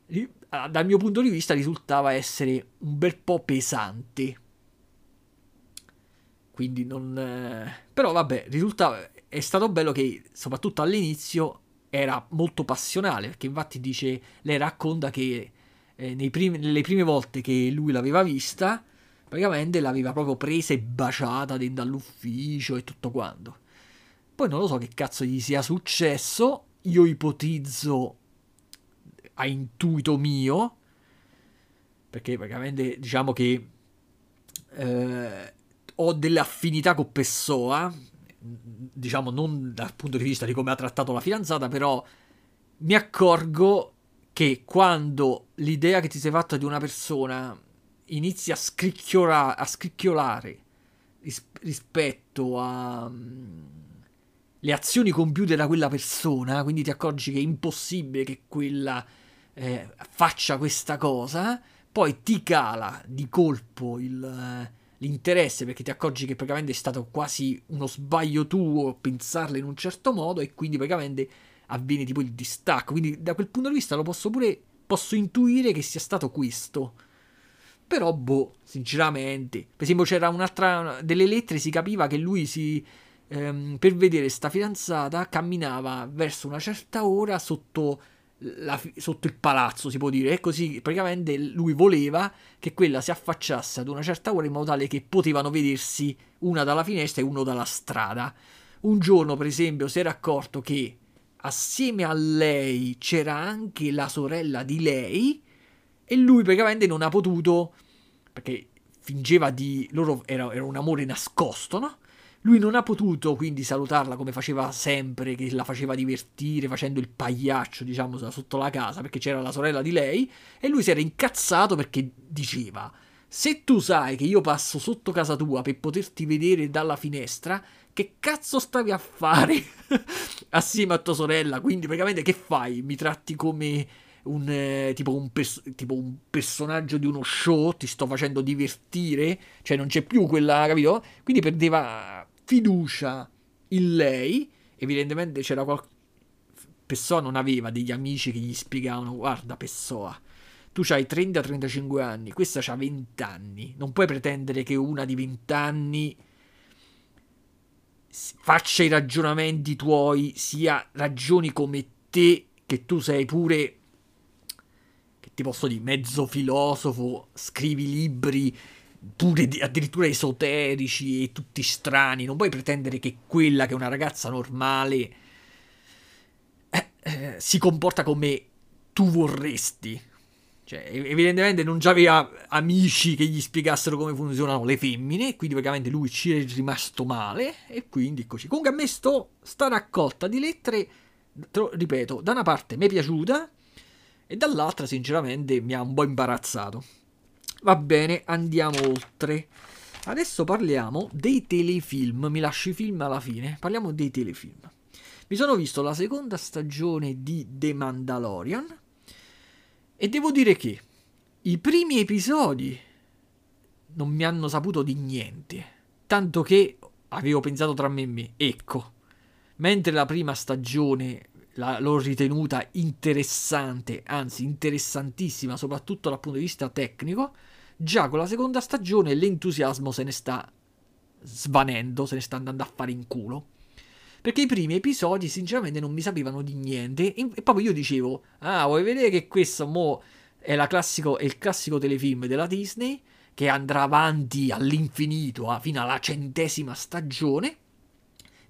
dal mio punto di vista risultava essere un bel po' pesante, quindi non eh... però vabbè, risultava, è stato bello che soprattutto all'inizio era molto passionale, perché infatti dice, lei racconta che eh, nei primi, nelle prime volte che lui l'aveva vista praticamente l'aveva proprio presa e baciata dentro all'ufficio e tutto quanto. Poi non lo so che cazzo gli sia successo, io ipotizzo a intuito mio, perché praticamente diciamo che eh, ho delle affinità con Pessoa, diciamo non dal punto di vista di come ha trattato la fidanzata, però mi accorgo che quando l'idea che ti sei fatta di una persona inizia a, scricchiola- a scricchiolare ris- rispetto a um, le azioni compiute da quella persona, quindi ti accorgi che è impossibile che quella eh, faccia questa cosa, poi ti cala di colpo il... Eh, l'interesse, perché ti accorgi che praticamente è stato quasi uno sbaglio tuo pensarla in un certo modo, e quindi praticamente avviene tipo il distacco. Quindi da quel punto di vista lo posso pure posso intuire che sia stato questo, però boh, sinceramente per esempio c'era un'altra delle lettere, si capiva che lui si ehm, per vedere sta fidanzata camminava verso una certa ora sotto La, sotto il palazzo, si può dire, e così praticamente lui voleva che quella si affacciasse ad una certa ora in modo tale che potevano vedersi una dalla finestra e uno dalla strada. Un giorno per esempio si era accorto che assieme a lei c'era anche la sorella di lei, e lui praticamente non ha potuto, perché fingeva di loro, era, era un amore nascosto, no? Lui non ha potuto quindi salutarla come faceva sempre, che la faceva divertire facendo il pagliaccio, diciamo, sotto la casa, perché c'era la sorella di lei, e lui si era incazzato perché diceva: se tu sai che io passo sotto casa tua per poterti vedere dalla finestra, che cazzo stavi a fare assieme a tua sorella? Quindi praticamente che fai? Mi tratti come un eh, tipo, un pers- tipo un personaggio di uno show? Ti sto facendo divertire? Cioè non c'è più quella, capito? Quindi perdeva fiducia in lei. Evidentemente c'era qualche Pessoa non aveva degli amici che gli spiegavano: guarda Pessoa, tu c'hai trenta trentacinque anni, questa c'ha venti anni, non puoi pretendere che una di venti anni faccia i ragionamenti tuoi, sia ragioni come te, che tu sei pure, che ti posso dire, mezzo filosofo, scrivi libri pure addirittura esoterici e tutti strani. Non puoi pretendere che quella, che è una ragazza normale, eh, eh, si comporta come tu vorresti. Cioè evidentemente non già aveva amici che gli spiegassero come funzionano le femmine, quindi praticamente lui ci è rimasto male, e quindi così. Comunque a me sto, sta raccolta di lettere, lo ripeto, da una parte mi è piaciuta e dall'altra sinceramente mi ha un po' imbarazzato. Va bene, andiamo oltre. Adesso parliamo dei telefilm. Mi lascio i film alla fine. Parliamo dei telefilm. Mi sono visto la seconda stagione di The Mandalorian e devo dire che i primi episodi non mi hanno saputo di niente, tanto che avevo pensato tra me e me, ecco, mentre la prima stagione La, l'ho ritenuta interessante, anzi interessantissima, soprattutto dal punto di vista tecnico, già con la seconda stagione l'entusiasmo se ne sta svanendo, se ne sta andando a fare in culo, perché i primi episodi sinceramente non mi sapevano di niente, e, e proprio io dicevo: ah, vuoi vedere che questo mo è, la classico, è il classico telefilm della Disney che andrà avanti all'infinito, eh, fino alla centesima stagione.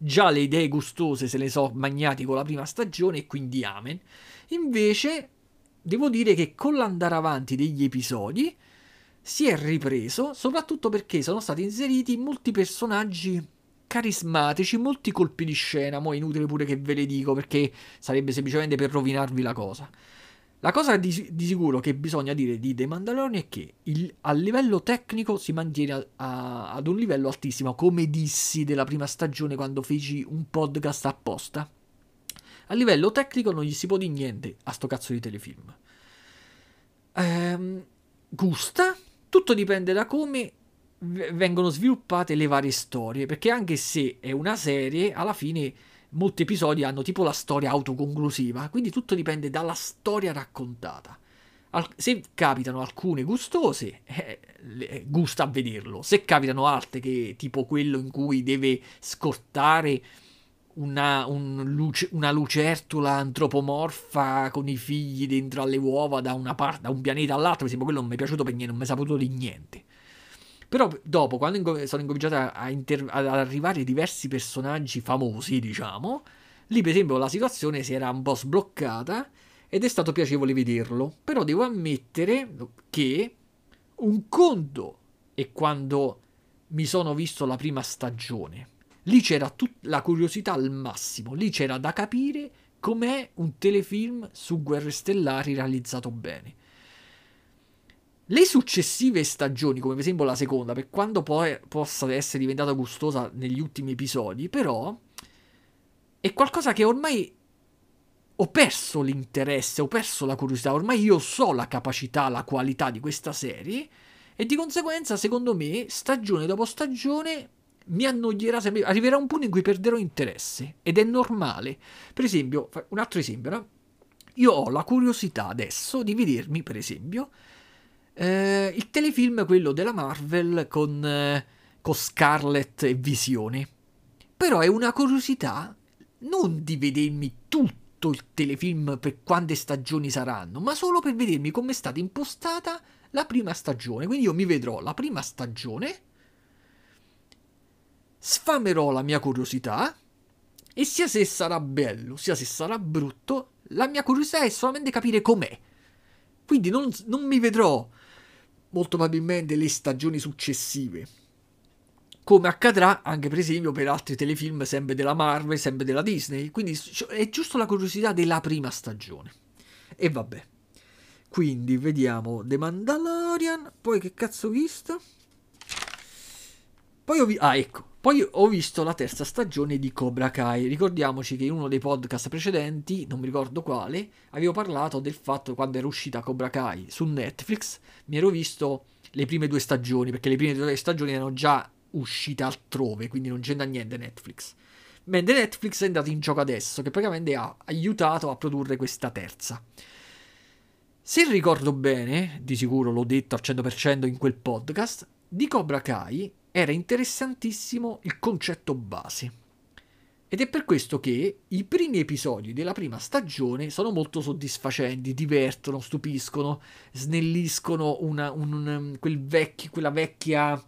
Già le idee gustose se le so magnati con la prima stagione, e quindi amen. Invece devo dire che con l'andare avanti degli episodi si è ripreso, soprattutto perché sono stati inseriti molti personaggi carismatici, molti colpi di scena, mo' è inutile pure che ve le dico perché sarebbe semplicemente per rovinarvi la cosa. La cosa di, di sicuro che bisogna dire di The Mandalorian è che il, a livello tecnico si mantiene a, a, ad un livello altissimo, come dissi della prima stagione quando feci un podcast apposta. A livello tecnico non gli si può dire niente a sto cazzo di telefilm. Ehm, gusta, tutto dipende da come vengono sviluppate le varie storie, perché anche se è una serie, alla fine molti episodi hanno tipo la storia autoconclusiva, quindi tutto dipende dalla storia raccontata. Al- se capitano alcune gustose, eh, le- gusta a vederlo. Se capitano altre, che tipo quello in cui deve scortare una, un luce- una lucertola antropomorfa con i figli dentro alle uova da, una par- da un pianeta all'altro, per esempio, quello non mi è piaciuto per niente, non mi è saputo di niente. Però dopo, quando inco- sono incominciati a inter- ad arrivare diversi personaggi famosi, diciamo, lì per esempio la situazione si era un po' sbloccata ed è stato piacevole vederlo. Però devo ammettere che un conto è quando mi sono visto la prima stagione. Lì c'era tut- la curiosità al massimo, lì c'era da capire com'è un telefilm su Guerre Stellari realizzato bene. Le successive stagioni, come per esempio la seconda, per quanto poi possa essere diventata gustosa negli ultimi episodi, però è qualcosa che ormai ho perso l'interesse, ho perso la curiosità, ormai io so la capacità, la qualità di questa serie e di conseguenza, secondo me, stagione dopo stagione mi annoierà sempre, arriverà un punto in cui perderò interesse ed è normale. Per esempio, un altro esempio, no? Io ho la curiosità adesso di vedermi, per esempio, Eh, il telefilm, quello della Marvel con, eh, con Scarlet e Visione. Però è una curiosità non di vedermi tutto il telefilm per quante stagioni saranno, ma solo per vedermi come è stata impostata la prima stagione. Quindi io mi vedrò la prima stagione, sfamerò la mia curiosità e sia se sarà bello sia se sarà brutto, la mia curiosità è solamente capire com'è. Quindi non, non mi vedrò molto probabilmente le stagioni successive, come accadrà anche per esempio per altri telefilm sempre della Marvel, sempre della Disney. Quindi è giusto la curiosità della prima stagione e vabbè. Quindi vediamo The Mandalorian, poi che cazzo ho visto? Poi ho vi- ah ecco, poi ho visto la terza stagione di Cobra Kai. Ricordiamoci che in uno dei podcast precedenti, non mi ricordo quale, avevo parlato del fatto che quando era uscita Cobra Kai su Netflix mi ero visto le prime due stagioni, perché le prime due stagioni erano già uscite altrove, quindi non c'entra niente Netflix. Mentre Netflix è andato in gioco adesso, che praticamente ha aiutato a produrre questa terza. Se ricordo bene, di sicuro l'ho detto al cento per cento in quel podcast, di Cobra Kai era interessantissimo il concetto base ed è per questo che i primi episodi della prima stagione sono molto soddisfacenti, divertono, stupiscono, snelliscono una, un, quel vecchio, quella vecchia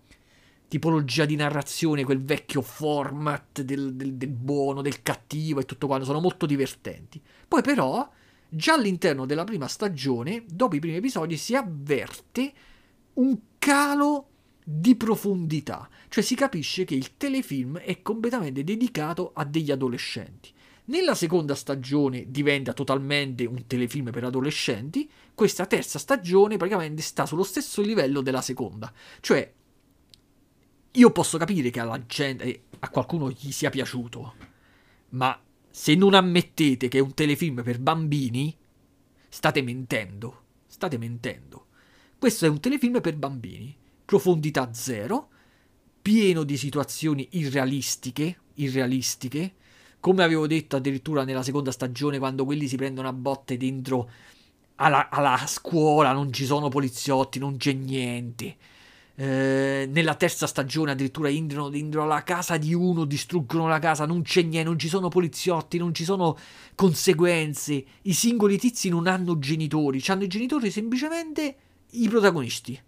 tipologia di narrazione, quel vecchio format del, del, del buono, del cattivo e tutto quanto, sono molto divertenti. Poi però già all'interno della prima stagione, dopo i primi episodi, si avverte un calo di profondità, cioè si capisce che il telefilm è completamente dedicato a degli adolescenti. Nella seconda stagione diventa totalmente un telefilm per adolescenti, questa terza stagione praticamente sta sullo stesso livello della seconda, cioè io posso capire che alla gente, a qualcuno gli sia piaciuto, ma se non ammettete che è un telefilm per bambini state mentendo, state mentendo. Questo è un telefilm per bambini, profondità zero, pieno di situazioni irrealistiche, irrealistiche, come avevo detto addirittura nella seconda stagione, quando quelli si prendono a botte dentro alla, alla scuola, non ci sono poliziotti, non c'è niente. Eh, nella terza stagione addirittura entrano dentro la casa di uno, distruggono la casa, non c'è niente, non ci sono poliziotti, non ci sono conseguenze, i singoli tizi non hanno genitori, c'hanno i genitori semplicemente i protagonisti.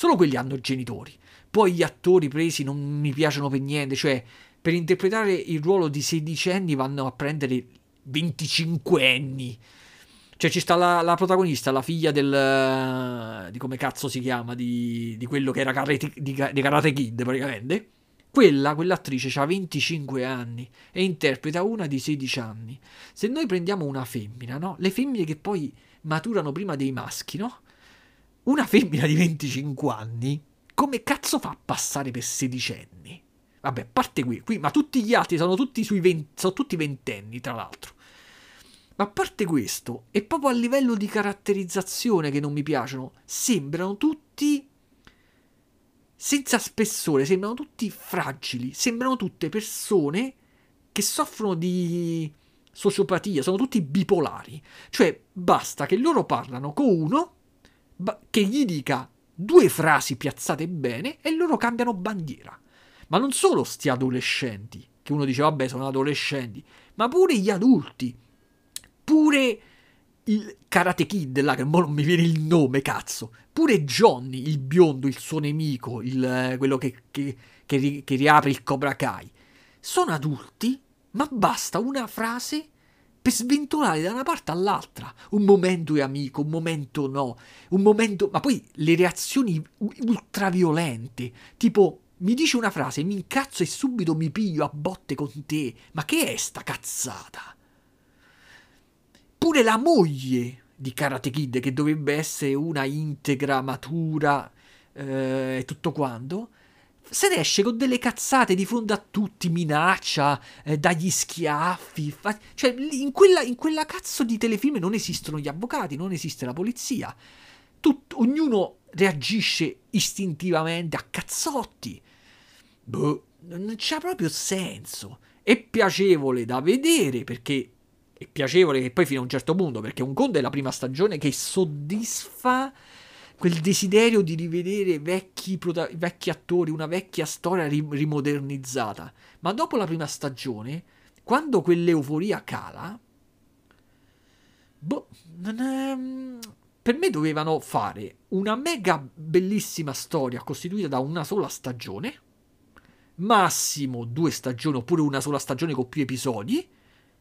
Solo quelli hanno genitori. Poi gli attori presi non mi piacciono per niente, cioè per interpretare il ruolo di sedicenni vanno a prendere venticinquenni. Cioè ci sta la, la protagonista, la figlia del... di come cazzo si chiama, di, di quello che era Karate, di, di Karate Kid praticamente. Quella, quell'attrice ha venticinque anni e interpreta una di sedici anni. Se noi prendiamo una femmina, no? Le femmine che poi maturano prima dei maschi, no? Una femmina di venticinque anni, come cazzo fa a passare per sedicenni? Vabbè, parte qui, qui, ma tutti gli altri sono tutti sui venti, sono tutti ventenni, tra l'altro. Ma a parte questo, e proprio a livello di caratterizzazione che non mi piacciono, sembrano tutti senza spessore, sembrano tutti fragili, sembrano tutte persone che soffrono di sociopatia, sono tutti bipolari. Cioè, basta che loro parlano con uno che gli dica due frasi piazzate bene e loro cambiano bandiera. Ma non solo sti adolescenti, che uno dice vabbè sono adolescenti, ma pure gli adulti, pure il Karate Kid, là che mo non mi viene il nome, cazzo, pure Johnny, il biondo, il suo nemico, il, quello che, che, che, ri, che riapre il Cobra Kai, sono adulti, ma basta una frase per sventolare da una parte all'altra. Un momento è amico, un momento no, un momento... Ma poi le reazioni ultraviolente, tipo mi dici una frase, mi incazzo e subito mi piglio a botte con te. Ma che è sta cazzata? Pure la moglie di Karate Kid, che dovrebbe essere una integra, matura e eh, tutto quanto, se ne esce con delle cazzate di fronte a tutti, minaccia, eh, dagli schiaffi, fa... cioè in quella, in quella cazzo di telefilm non esistono gli avvocati, non esiste la polizia, Tut... ognuno reagisce istintivamente a cazzotti, boh, non c'ha proprio senso. È piacevole da vedere, perché è piacevole che poi fino a un certo punto, perché un conto è la prima stagione che soddisfa quel desiderio di rivedere vecchi, prota- vecchi attori, una vecchia storia rimodernizzata. Ma dopo la prima stagione, quando quell'euforia cala, boh, non è... per me dovevano fare una mega bellissima storia costituita da una sola stagione, massimo due stagioni, oppure una sola stagione con più episodi,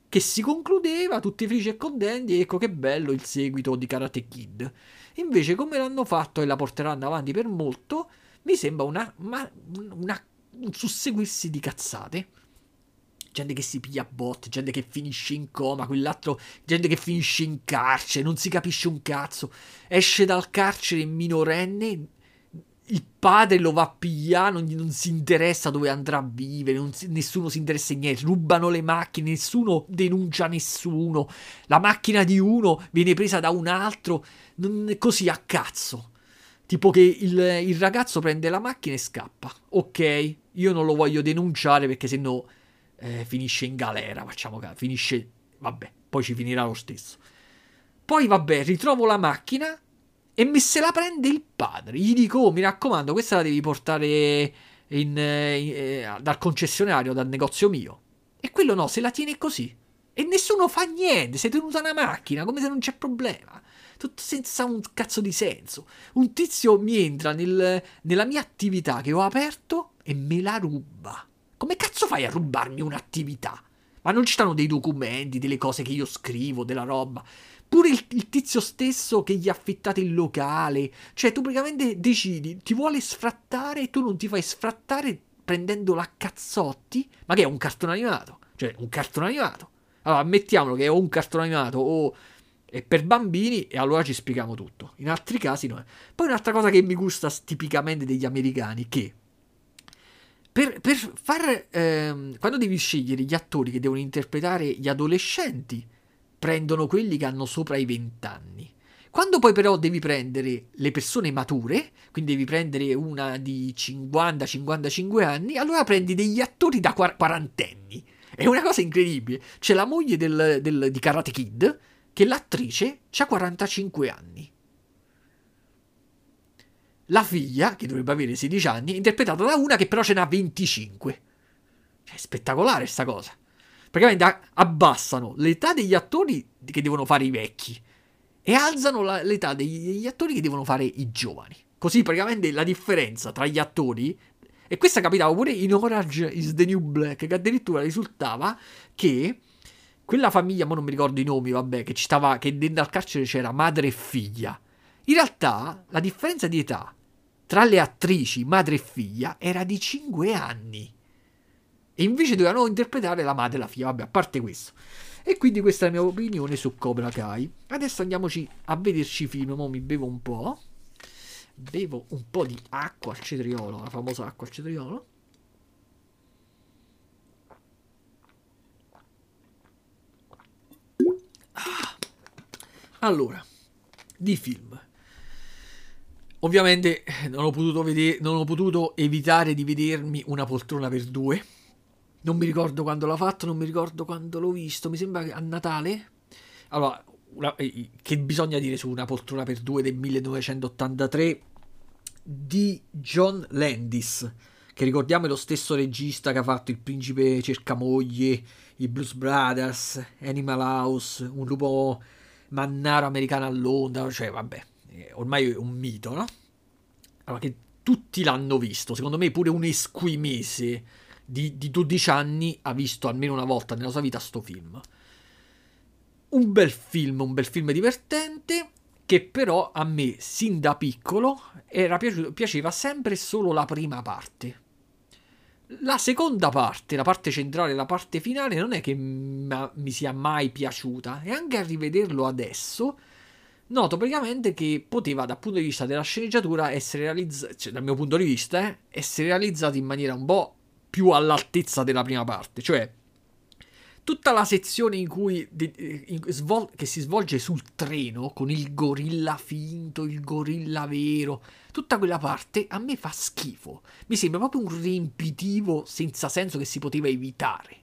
che si concludeva tutti felici e contenti, ecco che bello il seguito di Karate Kid. Invece come l'hanno fatto e la porteranno avanti per molto, mi sembra una, una, una, un susseguirsi di cazzate. Gente che si piglia a botte, gente che finisce in coma, quell'altro, gente che finisce in carcere, non si capisce un cazzo, esce dal carcere minorenne, il padre lo va a pigliare, non, non si interessa dove andrà a vivere, non si, nessuno si interessa in niente, rubano le macchine, nessuno denuncia nessuno, la macchina di uno viene presa da un altro, non, così a cazzo, tipo che il, il ragazzo prende la macchina e scappa, ok, io non lo voglio denunciare perché sennò eh, finisce in galera, facciamo finisce, vabbè, poi ci finirà lo stesso, poi vabbè, ritrovo la macchina, e me se la prende il padre, gli dico oh, mi raccomando questa la devi portare in, in, in, dal concessionario, dal negozio mio, e quello no, se la tiene così e nessuno fa niente, si è tenuta una macchina come se non c'è problema, tutto senza un cazzo di senso. Un tizio mi entra nel, nella mia attività che ho aperto e me la ruba. Come cazzo fai a rubarmi un'attività? Ma non ci stanno dei documenti, delle cose che io scrivo, della roba? Pure il, il tizio stesso che gli ha affittato il locale, cioè tu praticamente decidi, ti vuole sfrattare e tu non ti fai sfrattare prendendola a cazzotti, ma che è un cartone animato, cioè un cartone animato, allora ammettiamolo che è un cartone animato o è per bambini e allora ci spieghiamo tutto, in altri casi no. Poi un'altra cosa che mi gusta tipicamente degli americani, che per, per far, ehm, quando devi scegliere gli attori che devono interpretare gli adolescenti, prendono quelli che hanno sopra i vent'anni. Quando poi però devi prendere le persone mature, quindi devi prendere una di cinquanta cinquantacinque anni, allora prendi degli attori da quarantenni. È una cosa incredibile. C'è la moglie del, del, di Karate Kid, che l'attrice ha quarantacinque anni. La figlia, che dovrebbe avere sedici anni, è interpretata da una che però ce n'ha venticinque. Cioè, è spettacolare sta cosa. Praticamente abbassano l'età degli attori che devono fare i vecchi e alzano la, l'età degli, degli attori che devono fare i giovani. Così praticamente la differenza tra gli attori, e questa capitava pure in Orange is the New Black, che addirittura risultava che quella famiglia, ma non mi ricordo i nomi, vabbè, che ci stava, che dentro al carcere c'era madre e figlia. In realtà la differenza di età tra le attrici madre e figlia era di cinque anni. e invece dovevano interpretare la madre e la figlia. Vabbè, a parte questo. E quindi questa è la mia opinione su Cobra Kai. Adesso andiamoci a vederci film. Mo mi bevo un po'. Bevo un po' di acqua al cetriolo, la famosa acqua al cetriolo. Ah. Allora, di film. Ovviamente non ho potuto vedere, non ho potuto evitare di vedermi Una poltrona per due. Non mi ricordo quando l'ha fatto, non mi ricordo quando l'ho visto. Mi sembra che a Natale. Allora, una, che bisogna dire su Una poltrona per due del millenovecentottantatré di John Landis, che ricordiamo è lo stesso regista che ha fatto Il principe cercamoglie, i Blues Brothers, Animal House, Un lupo mannaro americano a Londra. Cioè vabbè, ormai è un mito, no? Allora, che tutti l'hanno visto. Secondo me pure un esquimese Di, di dodici anni ha visto almeno una volta nella sua vita sto film. Un bel film, un bel film divertente, che però a me sin da piccolo era piaciuto, piaceva sempre solo la prima parte. La seconda parte, la parte centrale, la parte finale, non è che m- mi sia mai piaciuta, e anche a rivederlo adesso noto praticamente che poteva, dal punto di vista della sceneggiatura, essere realizzato, cioè dal mio punto di vista, eh, essere realizzato in maniera un po' più all'altezza della prima parte. Cioè tutta la sezione in cui in, in, svol- che si svolge sul treno, con il gorilla finto, il gorilla vero, tutta quella parte a me fa schifo. Mi sembra proprio un riempitivo senza senso che si poteva evitare.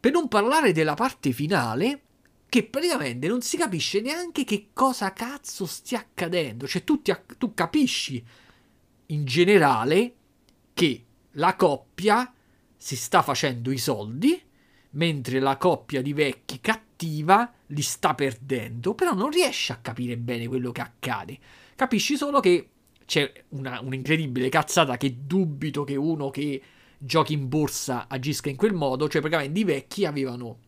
Per non parlare della parte finale, che praticamente non si capisce neanche che cosa cazzo stia accadendo. Cioè tu, ti, tu capisci in generale che la coppia si sta facendo i soldi, mentre la coppia di vecchi cattiva li sta perdendo, però non riesce a capire bene quello che accade. Capisci solo che c'è una, un'incredibile cazzata, che dubito che uno che giochi in borsa agisca in quel modo. Cioè praticamente i vecchi avevano,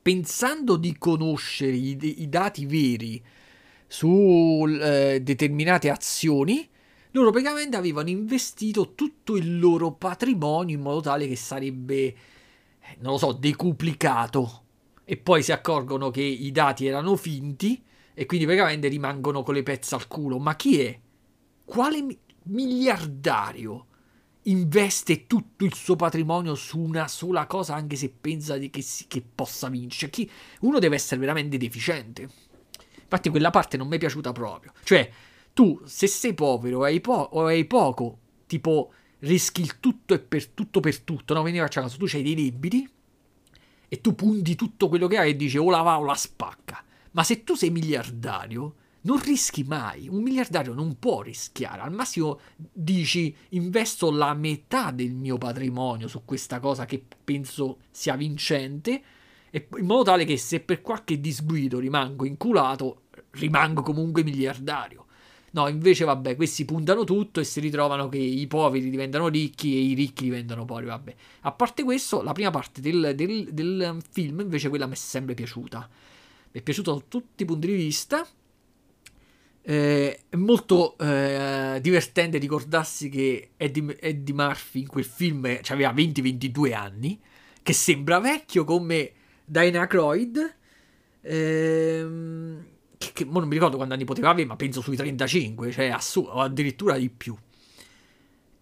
pensando di conoscere i, i dati veri su eh, determinate azioni, loro praticamente avevano investito tutto il loro patrimonio in modo tale che sarebbe, non lo so, decuplicato, e poi si accorgono che i dati erano finti e quindi praticamente rimangono con le pezze al culo. Ma chi è? Quale miliardario investe tutto il suo patrimonio su una sola cosa, anche se pensa che, si, che possa vincere? Chi? Uno deve essere veramente deficiente. Infatti quella parte non mi è piaciuta proprio. Cioè tu, se sei povero o hai, po- o hai poco, tipo rischi il tutto e per tutto per tutto, no? Veniva a caso, tu c'hai dei debiti e tu punti tutto quello che hai e dici o la va o la spacca. Ma se tu sei miliardario non rischi mai. Un miliardario non può rischiare. Al massimo dici investo la metà del mio patrimonio su questa cosa che penso sia vincente, e in modo tale che se per qualche disguido rimango inculato rimango comunque miliardario. No, invece vabbè, questi puntano tutto e si ritrovano che i poveri diventano ricchi e i ricchi diventano poveri, vabbè. A parte questo, la prima parte del, del, del film invece quella mi è sempre piaciuta. Mi è piaciuta da tutti i punti di vista. Eh, è molto eh, divertente ricordarsi che Eddie, Eddie Murphy in quel film, cioè, aveva venti ventidue anni, che sembra vecchio come Dana Croyd. Ehm... Che, che non mi ricordo quanti anni poteva avere, ma penso sui trentacinque, cioè assurdo, o addirittura di più.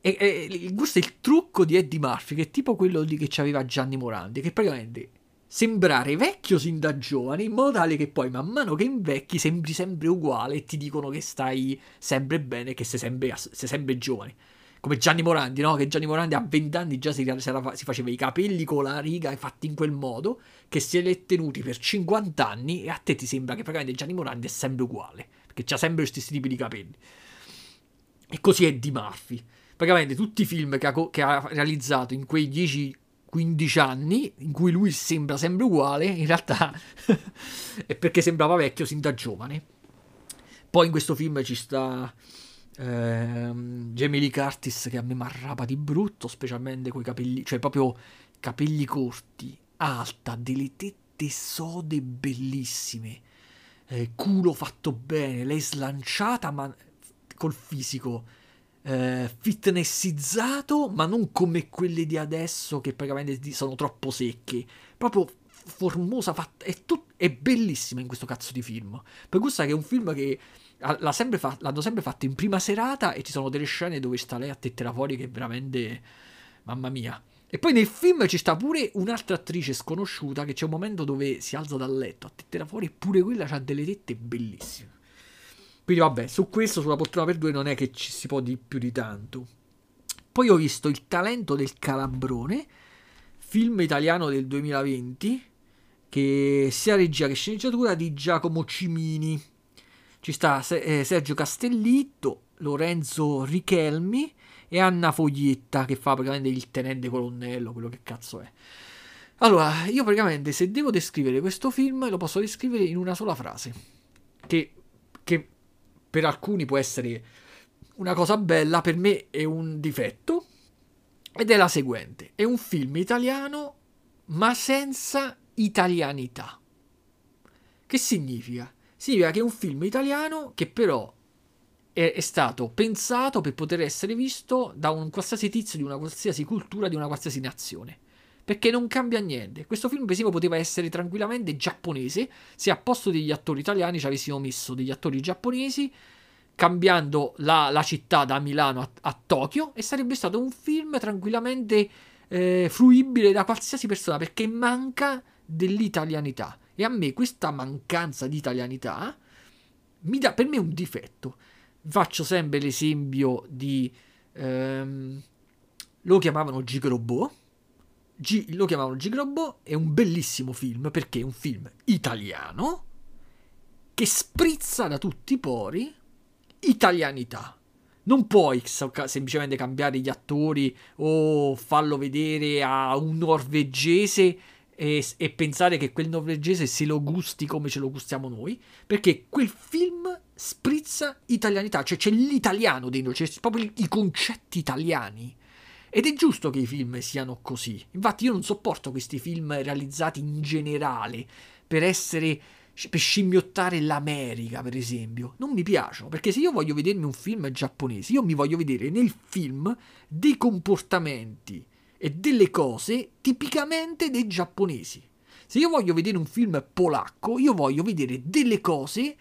E, e questo è il trucco di Eddie Murphy, che è tipo quello lì che c'aveva Gianni Morandi, che praticamente sembrare vecchio sin da giovane, in modo tale che poi man mano che invecchi sembri sempre uguale e ti dicono che stai sempre bene, che sei sempre, sei sempre giovane. Come Gianni Morandi, no? Che Gianni Morandi a vent'anni già si, si faceva i capelli con la riga fatti in quel modo, che si è tenuti per cinquanta anni, e a te ti sembra che praticamente Gianni Morandi è sempre uguale, perché c'ha sempre gli stessi tipi di capelli. E così è di Murphy. Praticamente tutti i film che ha, che ha realizzato in quei dieci quindici anni, in cui lui sembra sempre uguale, in realtà è perché sembrava vecchio sin da giovane. Poi in questo film ci sta Ehm, Jamie Lee Curtis, che a me m'arrapa di brutto, specialmente coi capelli, cioè proprio capelli corti, alta, delle tette sode bellissime, eh, culo fatto bene, lei slanciata ma col fisico, eh, fitnessizzato, ma non come quelli di adesso che praticamente sono troppo secchi, proprio formosa, fatta, è, tut- è bellissima in questo cazzo di film. Per gusto che è un film che l'ha sempre fa- l'hanno sempre fatto in prima serata, e ci sono delle scene dove sta lei a tettera fuori che veramente, mamma mia. E poi nel film ci sta pure un'altra attrice sconosciuta, che c'è un momento dove si alza dal letto a tettera fuori, e pure quella c'ha delle tette bellissime. Quindi vabbè, su questo, sulla poltrona per due, non è che ci si può di più di tanto. Poi ho visto Il talento del calabrone, film italiano del duemilaventi, che sia regia che sceneggiatura di Giacomo Cimini. Ci sta Sergio Castellitto, Lorenzo Richelmi e Anna Foglietta, che fa praticamente il tenente colonnello, quello che cazzo è. Allora, io praticamente, se devo descrivere questo film, lo posso descrivere in una sola frase, che, che per alcuni può essere una cosa bella, per me è un difetto, ed è la seguente: è un film italiano ma senza italianità. Che significa? Significa che è un film italiano che però è, è stato pensato per poter essere visto da un qualsiasi tizio di una qualsiasi cultura, di una qualsiasi nazione, perché non cambia niente. Questo film, per esempio, poteva essere tranquillamente giapponese, se a posto degli attori italiani ci avessimo messo degli attori giapponesi, cambiando la, la città da Milano a, a Tokyo, e sarebbe stato un film tranquillamente eh, fruibile da qualsiasi persona, perché manca dell'italianità. E a me questa mancanza di italianità mi dà, per me, un difetto. Faccio sempre l'esempio di ehm, Lo chiamavano Jeeg Robot. G- lo chiamavano Jeeg Robot è un bellissimo film, perché è un film italiano che sprizza da tutti i pori italianità. Non puoi semplicemente cambiare gli attori o farlo vedere a un norvegese E, e pensare che quel norvegese se lo gusti come ce lo gustiamo noi, perché quel film sprizza italianità, cioè c'è l'italiano dentro, c'è proprio i concetti italiani, ed è giusto che i film siano così. Infatti io non sopporto questi film realizzati in generale per essere, per scimmiottare l'America, per esempio. Non mi piacciono, perché se io voglio vedermi un film giapponese, io mi voglio vedere nel film dei comportamenti e delle cose tipicamente dei giapponesi. Se io voglio vedere un film polacco, io voglio vedere delle cose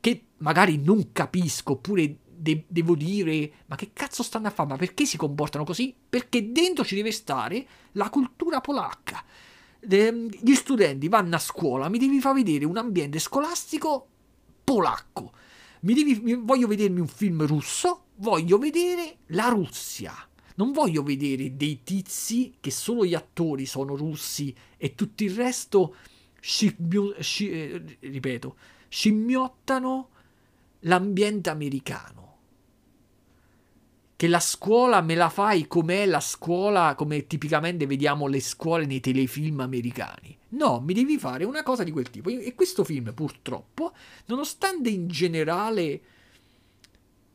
che magari non capisco, oppure de- devo dire, ma che cazzo stanno a fare, ma perché si comportano così? Perché dentro ci deve stare la cultura polacca. De- gli studenti vanno a scuola, mi devi far vedere un ambiente scolastico polacco. Mi devi, mi- voglio vedermi un film russo, voglio vedere la Russia. Non voglio vedere dei tizi che solo gli attori sono russi e tutto il resto scimmio, sci, eh, ripeto, scimmiottano l'ambiente americano. Che la scuola me la fai com'è la scuola, come tipicamente vediamo le scuole nei telefilm americani. No, mi devi fare una cosa di quel tipo. E questo film, purtroppo, nonostante in generale...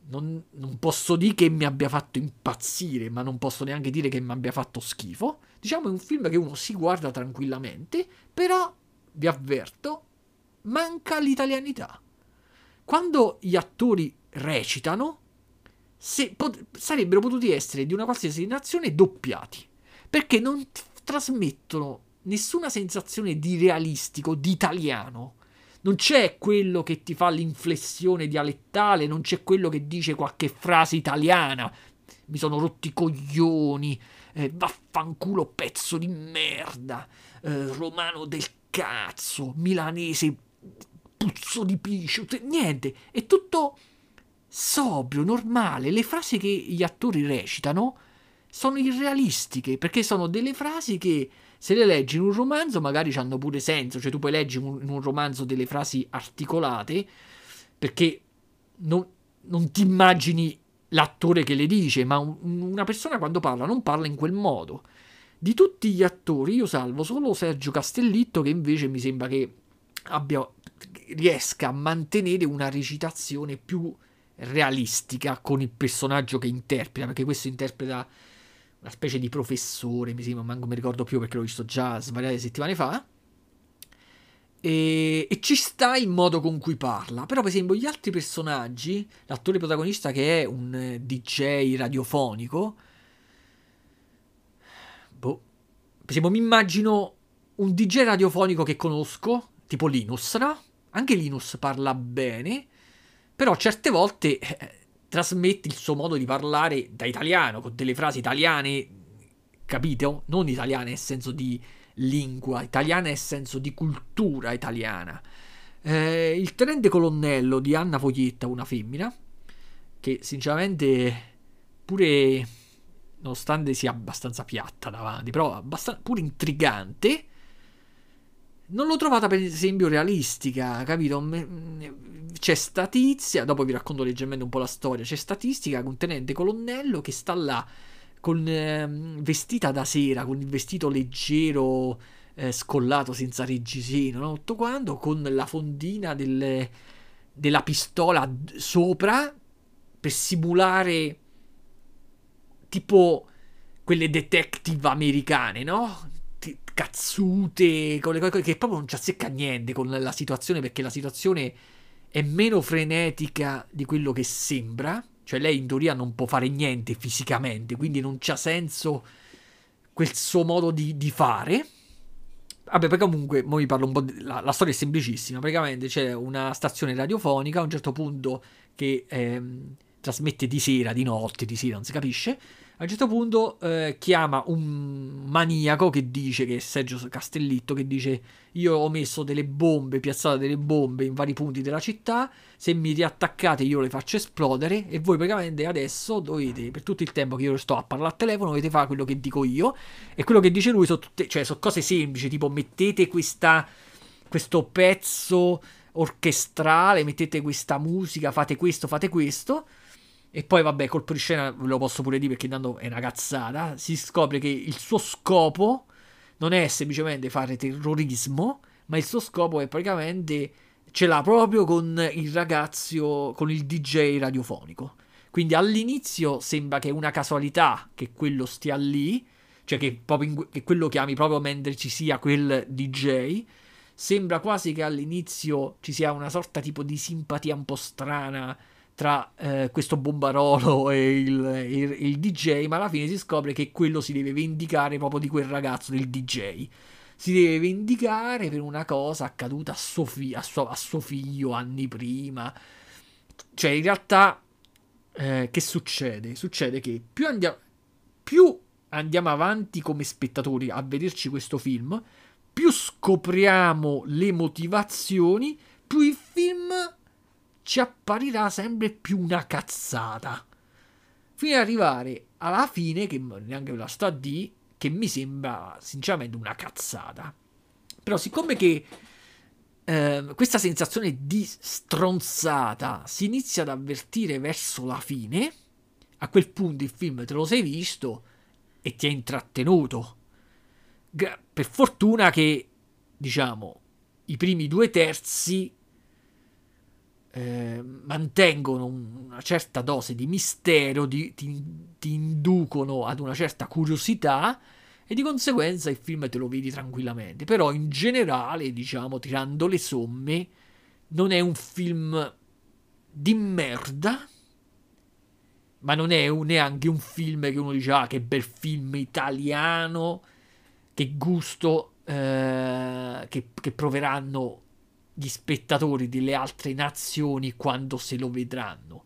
Non, non posso dire che mi abbia fatto impazzire, ma non posso neanche dire che mi abbia fatto schifo. Diciamo, è un film che uno si guarda tranquillamente, però, vi avverto, manca l'italianità. Quando gli attori recitano, se, pot- sarebbero potuti essere di una qualsiasi nazione doppiati, perché non t- trasmettono nessuna sensazione di realistico, di italiano. Non c'è quello che ti fa l'inflessione dialettale, non c'è quello che dice qualche frase italiana. Mi sono rotti i coglioni, eh, vaffanculo pezzo di merda, eh, romano del cazzo, milanese puzzo di piscio, niente. È tutto sobrio, normale. Le frasi che gli attori recitano sono irrealistiche, perché sono delle frasi che... se le leggi in un romanzo magari hanno pure senso, cioè tu puoi leggere in un romanzo delle frasi articolate, perché non, non ti immagini l'attore che le dice, ma un, una persona quando parla non parla in quel modo. Di tutti gli attori io salvo solo Sergio Castellitto, che invece mi sembra che abbia, riesca a mantenere una recitazione più realistica con il personaggio che interpreta, perché questo interpreta una specie di professore, mi sembra, manco mi ricordo più perché l'ho visto già svariate settimane fa. E, e ci sta il modo con cui parla. Però per esempio gli altri personaggi, l'attore protagonista che è un D J radiofonico, boh, per esempio mi immagino un D J radiofonico che conosco, tipo Linus, no? Anche Linus parla bene, però certe volte eh, trasmette il suo modo di parlare da italiano, con delle frasi italiane, capito? Non italiane nel senso di lingua italiana e senso di cultura italiana. Eh, il tenente colonnello di Anna Foglietta, una femmina che sinceramente, pure nonostante sia abbastanza piatta davanti, però abbastanza pure intrigante, non l'ho trovata per esempio realistica, capito? C'è sta tizia, dopo vi racconto leggermente un po' la storia, c'è statistica con un tenente colonnello che sta là con eh, vestita da sera, con il vestito leggero, eh, scollato, senza reggiseno, no? Tutto quanto, con la fondina del, della pistola d- sopra, per simulare tipo quelle detective americane, no? T- cazzute, con le cose che proprio non ci azzecca niente con la situazione, perché la situazione è meno frenetica di quello che sembra. Cioè lei in teoria non può fare niente fisicamente, quindi non c'ha senso quel suo modo di, di fare. Vabbè, perché comunque, mo vi parlo un po' di, la, la storia è semplicissima. Praticamente c'è una stazione radiofonica a un certo punto che eh, trasmette di sera, di notte, di sera, non si capisce. A un certo punto eh, chiama un maniaco che dice, che è Sergio Castellitto, che dice: io ho messo delle bombe, piazzate delle bombe in vari punti della città, se mi riattaccate io le faccio esplodere, e voi praticamente adesso dovete, per tutto il tempo che io sto a parlare al telefono, dovete fare quello che dico io. E quello che dice lui sono tutte, cioè sono cose semplici, tipo mettete questa, questo pezzo orchestrale, mettete questa musica, fate questo, fate questo. E poi vabbè, colpo di scena ve lo posso pure dire, perché tanto è una cazzata. Si scopre che il suo scopo non è semplicemente fare terrorismo, ma il suo scopo è praticamente, ce l'ha proprio con il ragazzo, con il D J radiofonico. Quindi all'inizio sembra che è una casualità che quello stia lì, cioè che, proprio in, che quello chiami proprio mentre ci sia quel D J. Sembra quasi che all'inizio ci sia una sorta tipo di simpatia un po' strana tra eh, questo bombarolo e il, il, il D J, ma alla fine si scopre che quello si deve vendicare proprio di quel ragazzo, del D J. Si deve vendicare per una cosa accaduta a suo, fi- a suo, a suo figlio anni prima. Cioè, in realtà, eh, che succede? Succede che più, andia- più andiamo avanti come spettatori a vederci questo film, più scopriamo le motivazioni, più il film ci apparirà sempre più una cazzata, fino ad arrivare alla fine, che neanche ve la sto a dire, che mi sembra sinceramente una cazzata. Però siccome che eh, questa sensazione di stronzata si inizia ad avvertire verso la fine, a quel punto il film te lo sei visto e ti è intrattenuto. Per fortuna che, diciamo, i primi due terzi Eh, mantengono una certa dose di mistero, di, ti, ti inducono ad una certa curiosità, e di conseguenza il film te lo vedi tranquillamente. Però in generale, diciamo, tirando le somme, non è un film di merda, ma non è un, neanche un film che uno dice: ah, che bel film italiano, che gusto eh, che, che proveranno gli spettatori delle altre nazioni quando se lo vedranno.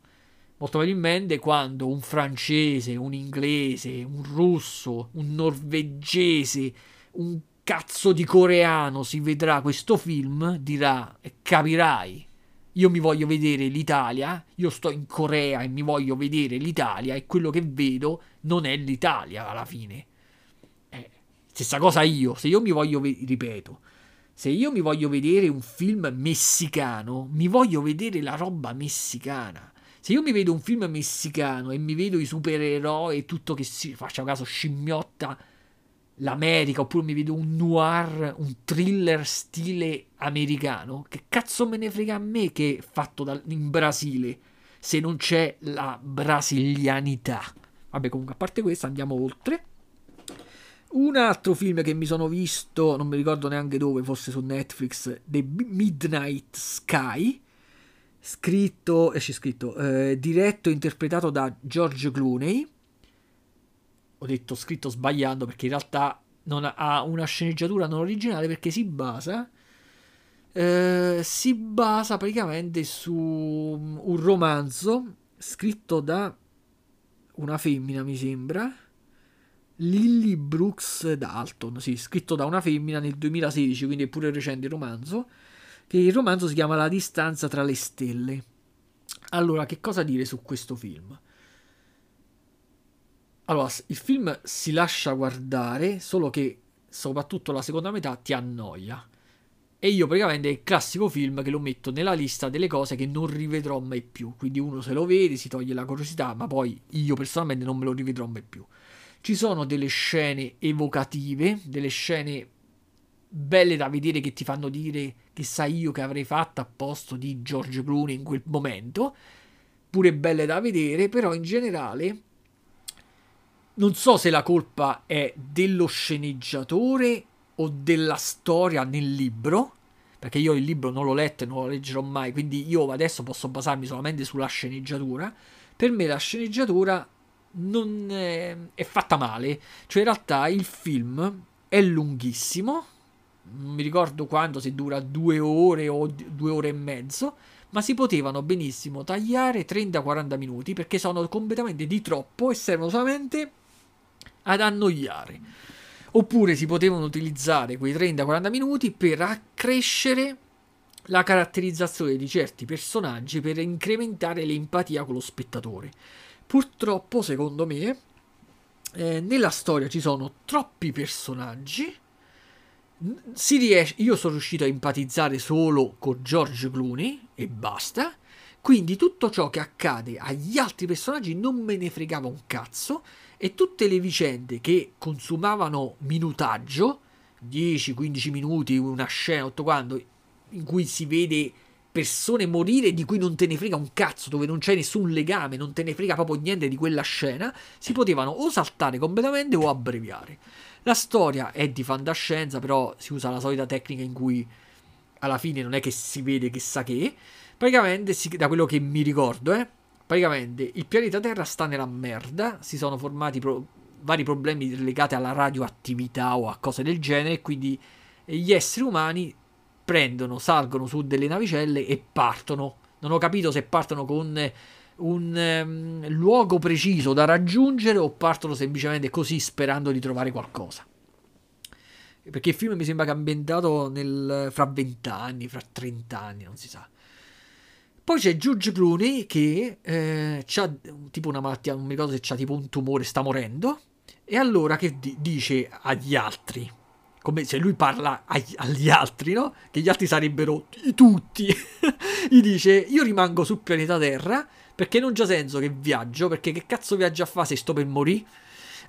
Molto probabilmente quando un francese, un inglese, un russo, un norvegese, un cazzo di coreano si vedrà questo film, dirà: capirai, io mi voglio vedere l'Italia, io sto in Corea e mi voglio vedere l'Italia, e quello che vedo non è l'Italia alla fine. Eh, stessa cosa io, se io mi voglio ve- ripeto se io mi voglio vedere un film messicano, mi voglio vedere la roba messicana. Se io mi vedo un film messicano e mi vedo i supereroi e tutto che si, faccia caso, scimmiotta l'America, oppure mi vedo un noir, un thriller stile americano, che cazzo me ne frega a me che è fatto da, in Brasile, se non c'è la brasilianità. Vabbè, comunque, a parte questo, andiamo oltre. Un altro film che mi sono visto, non mi ricordo neanche dove, fosse su Netflix, The Midnight Sky, scritto, eh, c'è scritto eh, diretto e interpretato da George Clooney. Ho detto scritto sbagliando, perché in realtà non ha una sceneggiatura non originale, perché si basa eh, si basa praticamente su un romanzo scritto da una femmina, mi sembra Lily Brooks Dalton, sì, scritto da una femmina nel duemilasedici, quindi è pure recente il romanzo, che il romanzo si chiama La distanza tra le stelle. Allora, che cosa dire su questo film? Allora, il film si lascia guardare, solo che soprattutto la seconda metà ti annoia, e io praticamente è il classico film che lo metto nella lista delle cose che non rivedrò mai più, quindi uno se lo vede, si toglie la curiosità, ma poi io personalmente non me lo rivedrò mai più. Ci sono delle scene evocative, delle scene belle da vedere, che ti fanno dire che sai io che avrei fatto a posto di George Clooney in quel momento, pure belle da vedere, però in generale non so se la colpa è dello sceneggiatore o della storia nel libro, perché io il libro non l'ho letto e non lo leggerò mai, quindi io adesso posso basarmi solamente sulla sceneggiatura. Per me la sceneggiatura non è, è fatta male, cioè in realtà il film è lunghissimo, non mi ricordo quanto, se dura due ore o due ore e mezzo, ma si potevano benissimo tagliare trenta quaranta minuti, perché sono completamente di troppo e servono solamente ad annoiare. Oppure si potevano utilizzare quei trenta quaranta minuti per accrescere la caratterizzazione di certi personaggi, per incrementare l'empatia con lo spettatore. Purtroppo, secondo me, eh, nella storia ci sono troppi personaggi. Si riesce, io sono riuscito a empatizzare solo con George Clooney e basta. Quindi tutto ciò che accade agli altri personaggi non me ne fregava un cazzo, e tutte le vicende che consumavano minutaggio, dieci quindici minuti, una scena, tutto quanto, in cui si vede persone morire di cui non te ne frega un cazzo, dove non c'è nessun legame, non te ne frega proprio niente di quella scena, si potevano o saltare completamente o abbreviare. La storia è di fantascienza, però si usa la solita tecnica in cui alla fine non è che si vede chissà che. Praticamente, da quello che mi ricordo, eh, praticamente il pianeta Terra sta nella merda, si sono formati pro- vari problemi legati alla radioattività o a cose del genere, quindi gli esseri umani prendono, salgono su delle navicelle e partono. Non ho capito se partono con un um, luogo preciso da raggiungere o partono semplicemente così, sperando di trovare qualcosa, perché il film mi sembra che è ambientato nel, fra vent'anni, fra trent'anni, non si sa. Poi c'è George Clooney che eh, c'ha tipo una malattia, non mi ricordo se c'ha tipo un tumore, sta morendo, e allora che d- dice agli altri, come se lui parla agli, agli altri, no? Che gli altri sarebbero tutti. Gli dice: io rimango sul pianeta Terra perché non c'ha senso che viaggio, perché che cazzo viaggio a fa se sto per morire?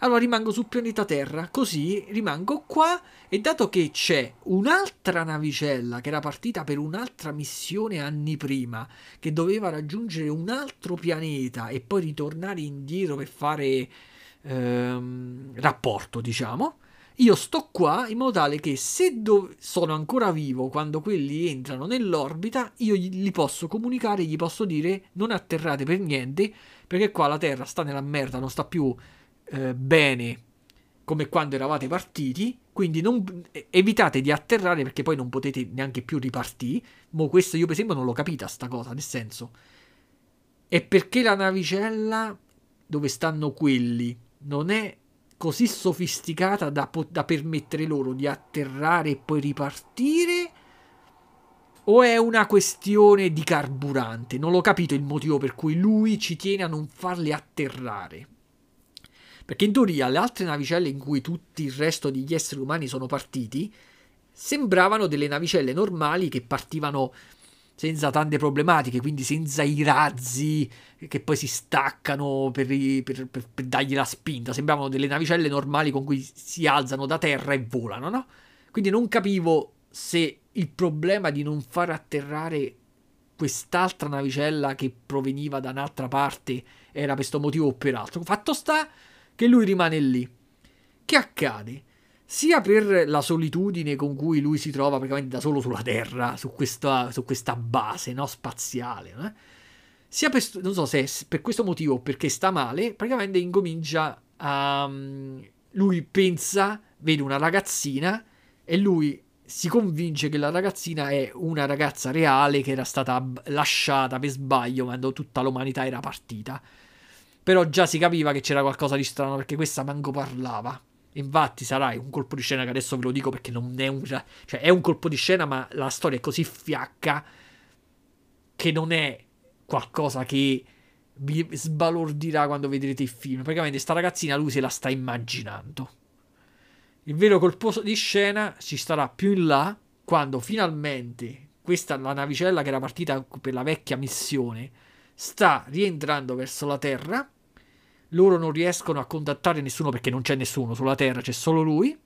Allora rimango sul pianeta Terra, così rimango qua, e dato che c'è un'altra navicella che era partita per un'altra missione anni prima, che doveva raggiungere un altro pianeta e poi ritornare indietro per fare ehm, rapporto, diciamo, io sto qua in modo tale che se do- sono ancora vivo quando quelli entrano nell'orbita, io gli posso comunicare, gli posso dire: non atterrate per niente, perché qua la Terra sta nella merda, non sta più eh, bene come quando eravate partiti, quindi non, evitate di atterrare, perché poi non potete neanche più ripartire. Mo questo io per esempio non l'ho capita sta cosa, nel senso, è perché la navicella dove stanno quelli non è così sofisticata da, po- da permettere loro di atterrare e poi ripartire, o è una questione di carburante? Non l'ho capito il motivo per cui lui ci tiene a non farle atterrare, perché in teoria le altre navicelle in cui tutto il resto degli esseri umani sono partiti sembravano delle navicelle normali che partivano senza tante problematiche, quindi senza i razzi che poi si staccano per, per, per, per dargli la spinta. Sembravano delle navicelle normali con cui si alzano da terra e volano, no? Quindi non capivo se il problema di non far atterrare quest'altra navicella che proveniva da un'altra parte era per questo motivo o per altro. Fatto sta che lui rimane lì. Che accade? sia per la solitudine con cui lui si trova praticamente da solo sulla Terra, su questa, su questa base, no, spaziale, eh? Sia per, non so se per questo motivo o perché sta male, praticamente incomincia a... lui pensa, vede una ragazzina e lui si convince che la ragazzina è una ragazza reale che era stata lasciata per sbaglio quando tutta l'umanità era partita. Però già si capiva che c'era qualcosa di strano, perché questa manco parlava. Infatti sarà un colpo di scena che adesso ve lo dico, perché non è un... cioè è un colpo di scena, ma la storia è così fiacca che non è qualcosa che vi sbalordirà quando vedrete il film. Praticamente sta ragazzina lui se la sta immaginando. Il vero colpo di scena ci starà più in là, quando finalmente questa, la navicella che era partita per la vecchia missione, sta rientrando verso la Terra. Loro non riescono a contattare nessuno perché non c'è nessuno sulla Terra, c'è solo lui.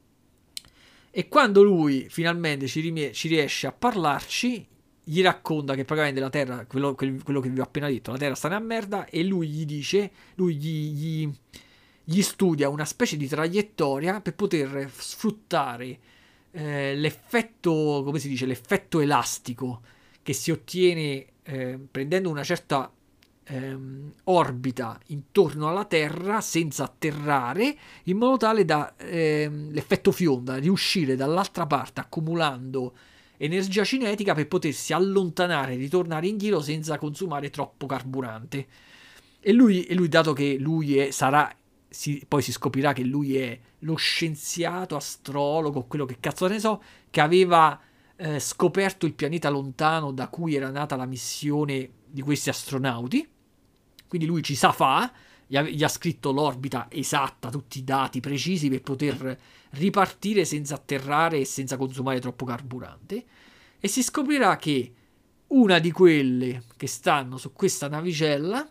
E quando lui finalmente ci, rimie- ci riesce a parlarci, gli racconta che praticamente la Terra, quello, quel, quello che vi ho appena detto, la Terra sta nella merda, e lui gli dice, lui gli, gli, gli studia una specie di traiettoria per poter sfruttare eh, l'effetto, come si dice, l'effetto elastico che si ottiene eh, prendendo una certa ehm, orbita intorno alla Terra senza atterrare, in modo tale da ehm, l'effetto fionda, riuscire dall'altra parte accumulando energia cinetica per potersi allontanare e ritornare indietro senza consumare troppo carburante. E lui, e lui dato che lui è, sarà si, poi si scoprirà che lui è lo scienziato, astrologo, quello che cazzo ne so, che aveva eh, scoperto il pianeta lontano da cui era nata la missione di questi astronauti, quindi lui ci sa fa, gli ha, gli ha scritto l'orbita esatta, tutti i dati precisi per poter ripartire senza atterrare e senza consumare troppo carburante. E si scoprirà che una di quelle che stanno su questa navicella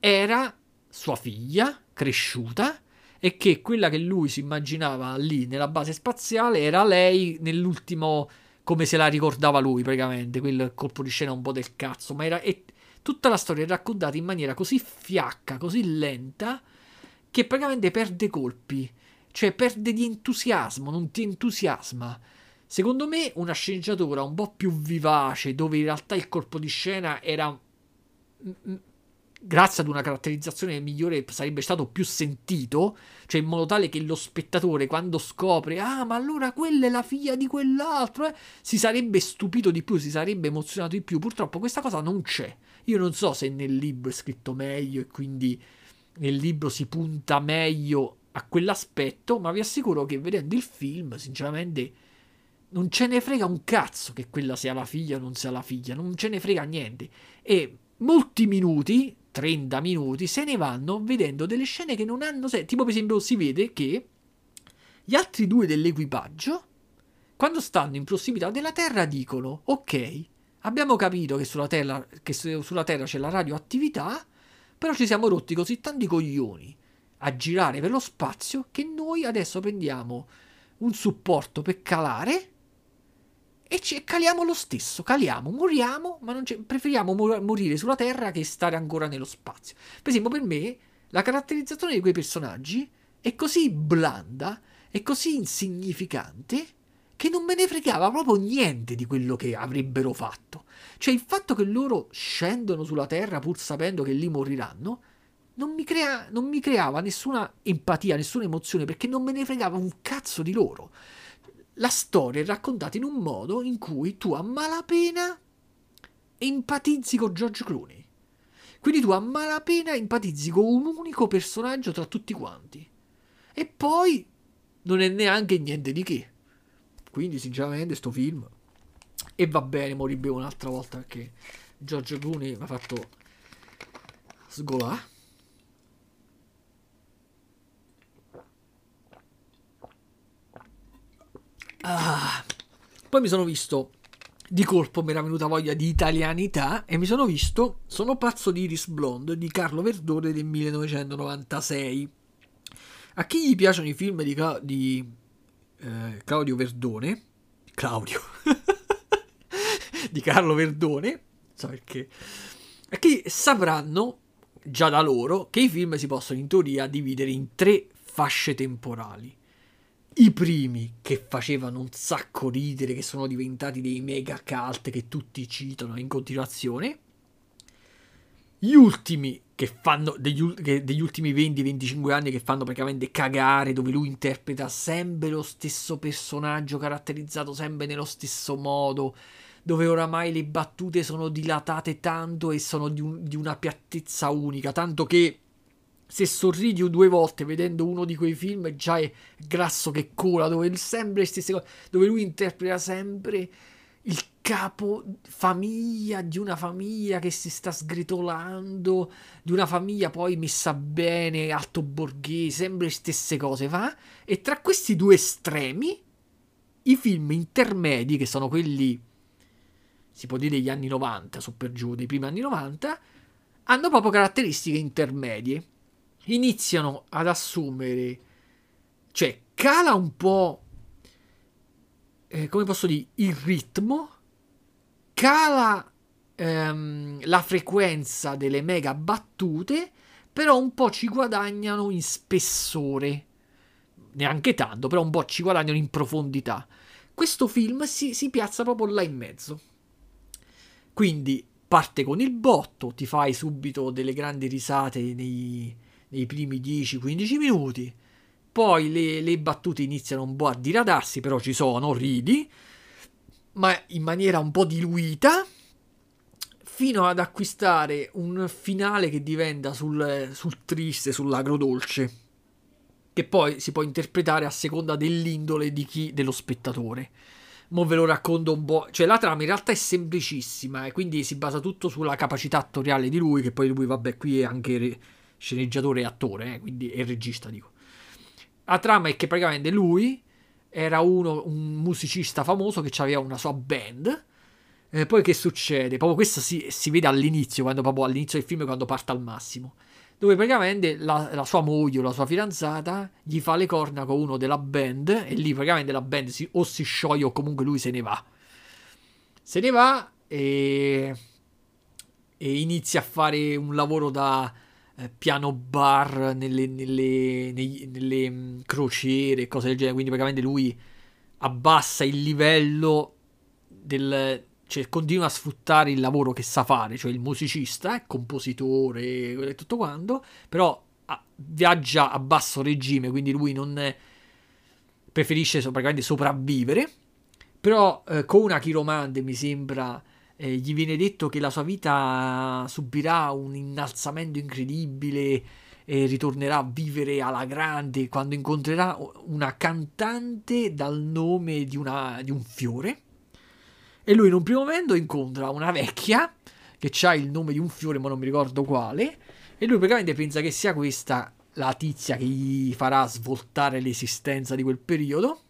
era sua figlia cresciuta, e che quella che lui si immaginava lì nella base spaziale era lei nell'ultimo, come se la ricordava lui praticamente, quel colpo di scena un po' del cazzo, ma era... E tutta la storia è raccontata in maniera così fiacca, così lenta, che praticamente perde colpi. Cioè perde di entusiasmo, non ti entusiasma. Secondo me una sceneggiatura un po' più vivace, dove in realtà il colpo di scena era, grazie ad una caratterizzazione migliore, sarebbe stato più sentito, cioè in modo tale che lo spettatore, quando scopre ah ma allora quella è la figlia di quell'altro, eh, si sarebbe stupito di più, si sarebbe emozionato di più. Purtroppo questa cosa non c'è. Io non so se nel libro è scritto meglio e quindi nel libro si punta meglio a quell'aspetto, ma vi assicuro che vedendo il film sinceramente non ce ne frega un cazzo che quella sia la figlia o non sia la figlia, non ce ne frega niente. E molti minuti, trenta minuti, se ne vanno vedendo delle scene che non hanno senso. Tipo per esempio si vede che gli altri due dell'equipaggio, quando stanno in prossimità della Terra, dicono ok, abbiamo capito che sulla Terra, che sulla terra c'è la radioattività, però ci siamo rotti così tanti coglioni a girare per lo spazio che noi adesso prendiamo un supporto per calare e ci caliamo lo stesso, caliamo, moriamo, ma non c'è, preferiamo mor- morire sulla Terra che stare ancora nello spazio. Per esempio, per me la caratterizzazione di quei personaggi è così blanda, è così insignificante, che non me ne fregava proprio niente di quello che avrebbero fatto. Cioè il fatto che loro scendono sulla Terra pur sapendo che lì moriranno Non mi, crea, non mi creava nessuna empatia, nessuna emozione, perché non me ne fregava un cazzo di loro. La storia è raccontata in un modo in cui tu a malapena empatizzi con George Clooney. Quindi tu a malapena empatizzi con un unico personaggio tra tutti quanti. E poi non è neanche niente di che. Quindi sinceramente sto film... E va bene, moribevo un'altra volta perché George Clooney mi ha fatto sgolà. Ah. Poi mi sono visto, di colpo mi era venuta voglia di italianità, e mi sono visto Sono pazzo di Iris Blond di Carlo Verdone del millenovecentonovantasei. A chi gli piacciono i film di, Cla- di eh, Claudio Verdone Claudio di Carlo Verdone, so perché, a chi sapranno già da loro che i film si possono in teoria dividere in tre fasce temporali. i primi che facevano un sacco ridere, che sono diventati dei mega cult che tutti citano in continuazione, gli ultimi che fanno degli, che degli ultimi venti venticinque anni che fanno praticamente cagare, dove lui interpreta sempre lo stesso personaggio caratterizzato sempre nello stesso modo, dove oramai le battute sono dilatate tanto e sono di, un, di una piattezza unica, tanto che se sorridi due volte vedendo uno di quei film già è grasso che cola, dove sempre le stesse cose, dove lui interpreta sempre il capo famiglia di una famiglia che si sta sgretolando, di una famiglia poi messa bene, alto borghese, sempre le stesse cose, va? E tra questi due estremi i film intermedi, che sono quelli, si può dire, degli anni novanta, su per giù, dei primi anni novanta, hanno proprio caratteristiche intermedie. Iniziano ad assumere, cioè cala un po', eh, come posso dire, il ritmo, cala ehm, la frequenza delle mega battute, però un po' ci guadagnano in spessore, neanche tanto, però un po' ci guadagnano in profondità. Questo film si, si piazza proprio là in mezzo, quindi parte con il botto, ti fai subito delle grandi risate nei, nei primi dieci quindici minuti, poi le, le battute iniziano un po' a diradarsi, però ci sono, ridi, ma in maniera un po' diluita, fino ad acquistare un finale che diventa sul, sul triste, sull'agrodolce, che poi si può interpretare a seconda dell'indole di chi, dello spettatore. Mo ve lo racconto un po', cioè la trama in realtà è semplicissima e quindi si basa tutto sulla capacità attoriale di lui, che poi lui, vabbè, qui è anche re... sceneggiatore e attore, eh, quindi è regista, dico. La trama è che praticamente lui era uno, un musicista famoso che aveva una sua band, eh, poi che succede? Proprio questo si, si vede all'inizio, quando, proprio all'inizio del film, quando parte al massimo, dove praticamente la, la sua moglie o la sua fidanzata gli fa le corna con uno della band, e lì praticamente la band si, o si scioglie o comunque lui se ne va. Se ne va e, e inizia a fare un lavoro da eh, piano bar nelle, nelle, nei, nelle crociere e cose del genere, quindi praticamente lui abbassa il livello del... cioè continua a sfruttare il lavoro che sa fare, cioè il musicista, il compositore e tutto quanto, però a, viaggia a basso regime, quindi lui non preferisce praticamente sopravvivere, però eh, con una chiromante, mi sembra, eh, gli viene detto che la sua vita subirà un innalzamento incredibile e ritornerà a vivere alla grande quando incontrerà una cantante dal nome di, una, di un fiore. E lui in un primo momento incontra una vecchia che ha il nome di un fiore, ma non mi ricordo quale, e lui praticamente pensa che sia questa la tizia che gli farà svoltare l'esistenza di quel periodo,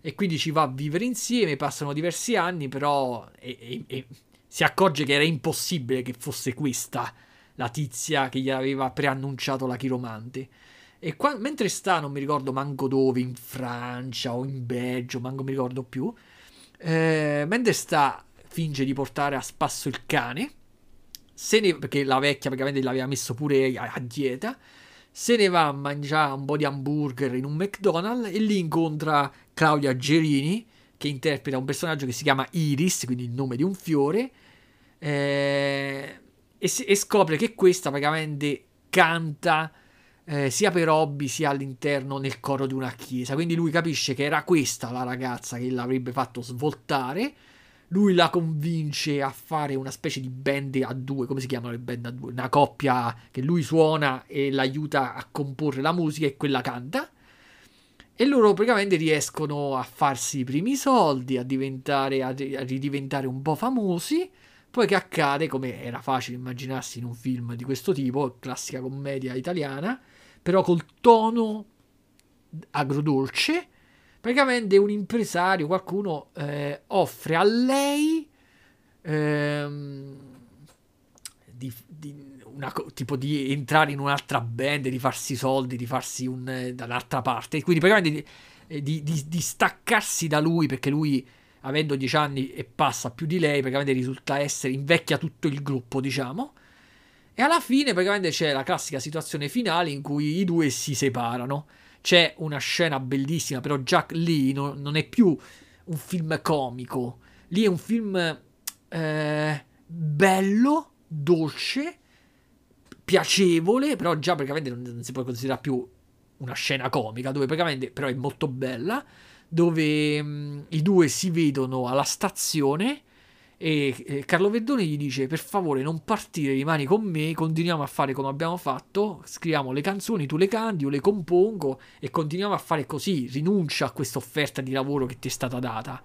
e quindi ci va a vivere insieme, passano diversi anni, però e, e, e si accorge che era impossibile che fosse questa la tizia che gli aveva preannunciato la chiromante. E qua, mentre sta, non mi ricordo manco dove, in Francia o in Belgio, manco mi ricordo più, Eh, mentre sta, finge di portare a spasso il cane, se ne, perché la vecchia praticamente l'aveva messo pure a, a dieta, se ne va a mangiare un po' di hamburger in un McDonald's, e lì incontra Claudia Gerini, che interpreta un personaggio che si chiama Iris, quindi il nome di un fiore, eh, e, si, e scopre che questa praticamente canta Eh, sia per hobby sia all'interno nel coro di una chiesa, quindi lui capisce che era questa la ragazza che l'avrebbe fatto svoltare. Lui la convince a fare una specie di band a due, come si chiamano le band a due? Una coppia che lui suona e l'aiuta a comporre la musica e quella canta, e loro praticamente riescono a farsi i primi soldi, a diventare, a ridiventare un po' famosi. Poi che accade, come era facile immaginarsi in un film di questo tipo, classica commedia italiana, però col tono agrodolce, praticamente un impresario, qualcuno eh, offre a lei ehm, di, di una, tipo di entrare in un'altra band, di farsi soldi, di farsi un, eh, da un'altra parte, quindi praticamente di, di, di, di staccarsi da lui, perché lui, avendo dieci anni e passa più di lei, praticamente risulta essere, invecchia tutto il gruppo, diciamo. E alla fine praticamente c'è la classica situazione finale in cui i due si separano. C'è una scena bellissima, però già lì non, non è più un film comico. Lì è un film eh, bello, dolce, piacevole, però già praticamente non, non si può considerare più una scena comica, dove praticamente però è molto bella, dove mh, i due si vedono alla stazione e eh, Carlo Verdone gli dice: per favore non partire, rimani con me, continuiamo a fare come abbiamo fatto, scriviamo le canzoni, tu le canti, io le compongo e continuiamo a fare così, rinuncia a questa offerta di lavoro che ti è stata data,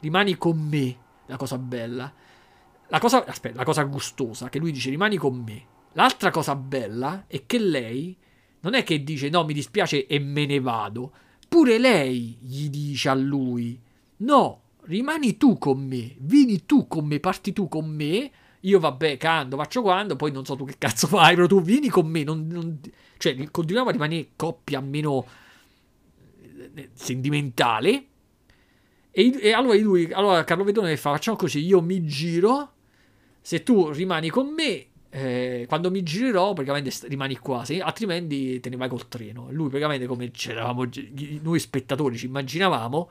rimani con me. La cosa bella, la cosa, aspetta, la cosa gustosa, che lui dice rimani con me. L'altra cosa bella è che lei non è che dice no mi dispiace e me ne vado, pure lei gli dice a lui no, rimani tu con me, vieni tu con me, parti tu con me, io vabbè canto, faccio quando, poi non so tu che cazzo fai, però tu vieni con me, non, non... cioè continuiamo a rimanere coppia meno sentimentale. E, e allora lui, allora Carlo Verdone fa facciamo così, io mi giro, se tu rimani con me, eh, quando mi girerò praticamente rimani qua, se, altrimenti te ne vai col treno. Lui praticamente, come c'eravamo noi spettatori ci immaginavamo,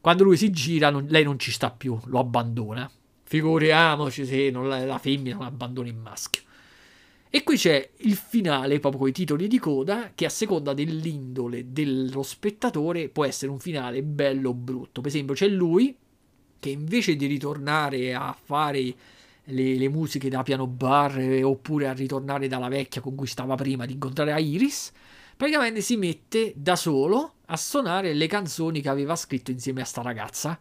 quando lui si gira, non, lei non ci sta più, lo abbandona. Figuriamoci se non la, la femmina non abbandona il maschio. E qui c'è il finale, proprio con i titoli di coda, che a seconda dell'indole dello spettatore può essere un finale bello o brutto. Per esempio c'è lui che invece di ritornare a fare le, le musiche da piano bar, eh, oppure a ritornare dalla vecchia con cui stava prima di incontrare Iris, praticamente si mette da solo a suonare le canzoni che aveva scritto insieme a sta ragazza.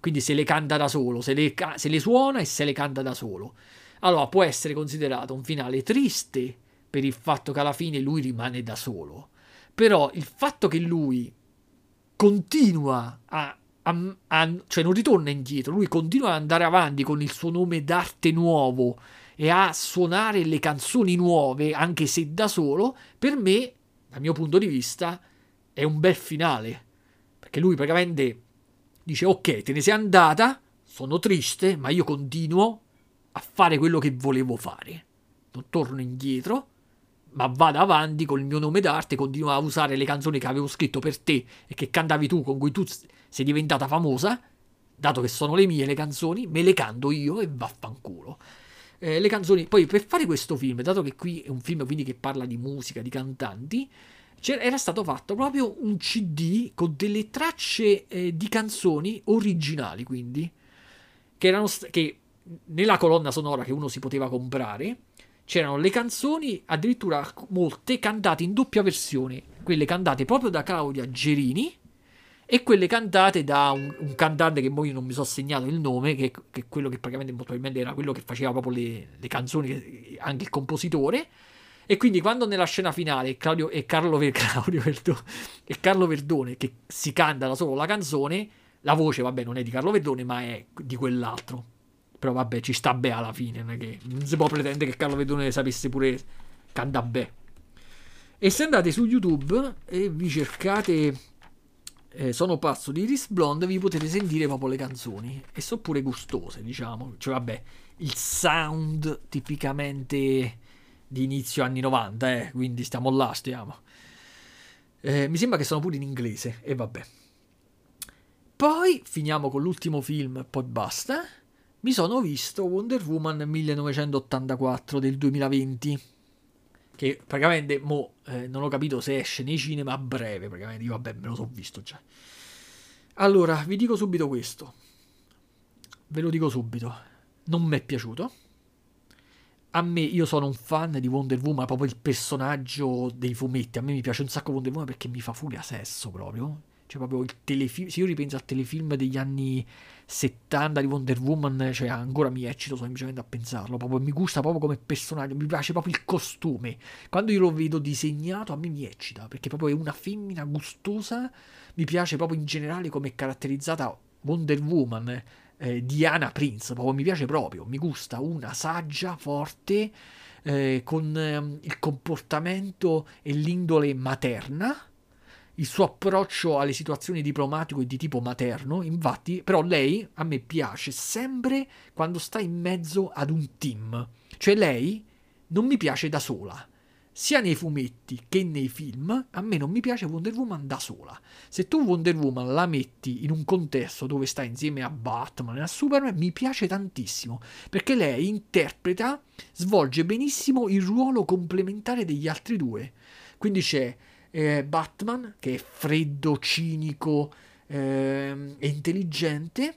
Quindi se le canta da solo, se le, se le suona e se le canta da solo. Allora può essere considerato un finale triste per il fatto che alla fine lui rimane da solo. Però il fatto che lui continua a, a, a cioè non ritorna indietro, lui continua ad andare avanti con il suo nome d'arte nuovo e a suonare le canzoni nuove anche se da solo, per me, dal mio punto di vista, è un bel finale, perché lui praticamente dice ok, te ne sei andata, sono triste, ma io continuo a fare quello che volevo fare, non torno indietro, ma vado avanti con il mio nome d'arte, continuo a usare le canzoni che avevo scritto per te e che cantavi tu, con cui tu sei diventata famosa, dato che sono le mie le canzoni, me le canto io e vaffanculo. Eh, le canzoni, poi per fare questo film, dato che qui è un film quindi che parla di musica, di cantanti, era stato fatto proprio un C D con delle tracce eh, di canzoni originali, quindi che erano st- che nella colonna sonora che uno si poteva comprare c'erano le canzoni, addirittura molte cantate in doppia versione, quelle cantate proprio da Claudia Gerini e quelle cantate da un, un cantante che poi non mi sono segnato il nome, che è quello che praticamente molto probabilmente era quello che faceva proprio le, le canzoni, anche il compositore. E quindi quando nella scena finale Claudio e Carlo, Claudio Verdone, e Carlo Verdone che si canta da solo la canzone, la voce vabbè non è di Carlo Verdone ma è di quell'altro, però vabbè ci sta beh alla fine, non, è che, non si può pretendere che Carlo Verdone sapesse pure canta beh. E se andate su YouTube e vi cercate eh, Sono pazzo di Iris Blond, vi potete sentire proprio le canzoni, e sono pure gustose, diciamo, cioè vabbè il sound tipicamente di inizio anni novanta, eh, quindi stiamo là, stiamo. Eh, mi sembra che sono pure in inglese, e vabbè. Poi finiamo con l'ultimo film, poi basta. Mi sono visto Wonder Woman millenovecentottantaquattro del duemilaventi, che praticamente mo eh, non ho capito se esce nei cinema a breve, praticamente io vabbè me lo so visto già. Allora, vi dico subito questo. Ve lo dico subito. Non mi è piaciuto. A me, io sono un fan di Wonder Woman, proprio il personaggio dei fumetti. A me mi piace un sacco Wonder Woman perché mi fa furia sesso proprio. Cioè proprio il telefilm, se io ripenso al telefilm degli anni settanta di Wonder Woman, cioè ancora mi eccito semplicemente a pensarlo. Proprio mi gusta proprio come personaggio, mi piace proprio il costume. Quando io lo vedo disegnato a me mi eccita, perché proprio è una femmina gustosa. Mi piace proprio in generale come è caratterizzata Wonder Woman. Eh, Diana Prince, proprio mi piace proprio, mi gusta una saggia, forte, eh, con eh, il comportamento e l'indole materna, il suo approccio alle situazioni diplomatico e di tipo materno. Infatti, però lei a me piace sempre quando sta in mezzo ad un team, cioè lei non mi piace da sola, sia nei fumetti che nei film, a me non mi piace Wonder Woman da sola. Se tu Wonder Woman la metti in un contesto dove sta insieme a Batman e a Superman, mi piace tantissimo, perché lei interpreta, svolge benissimo il ruolo complementare degli altri due. Quindi c'è eh, Batman, che è freddo, cinico eh, e intelligente,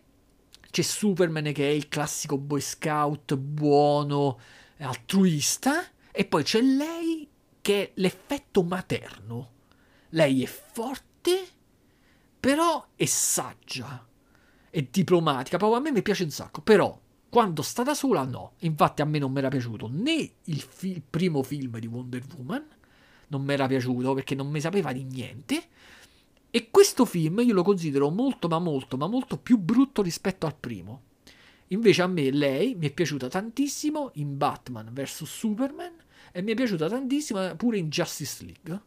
c'è Superman, che è il classico boy scout, buono, altruista, e poi c'è lei, che è l'effetto materno. Lei è forte, però è saggia, è diplomatica. Proprio a me mi piace un sacco, però quando sta da sola no. Infatti a me non mi era piaciuto né il, fi- il primo film di Wonder Woman, non mi era piaciuto perché non mi sapeva di niente, e questo film io lo considero molto ma molto ma molto più brutto rispetto al primo. Invece a me lei mi è piaciuta tantissimo in Batman vs Superman, e mi è piaciuta tantissimo pure in Justice League,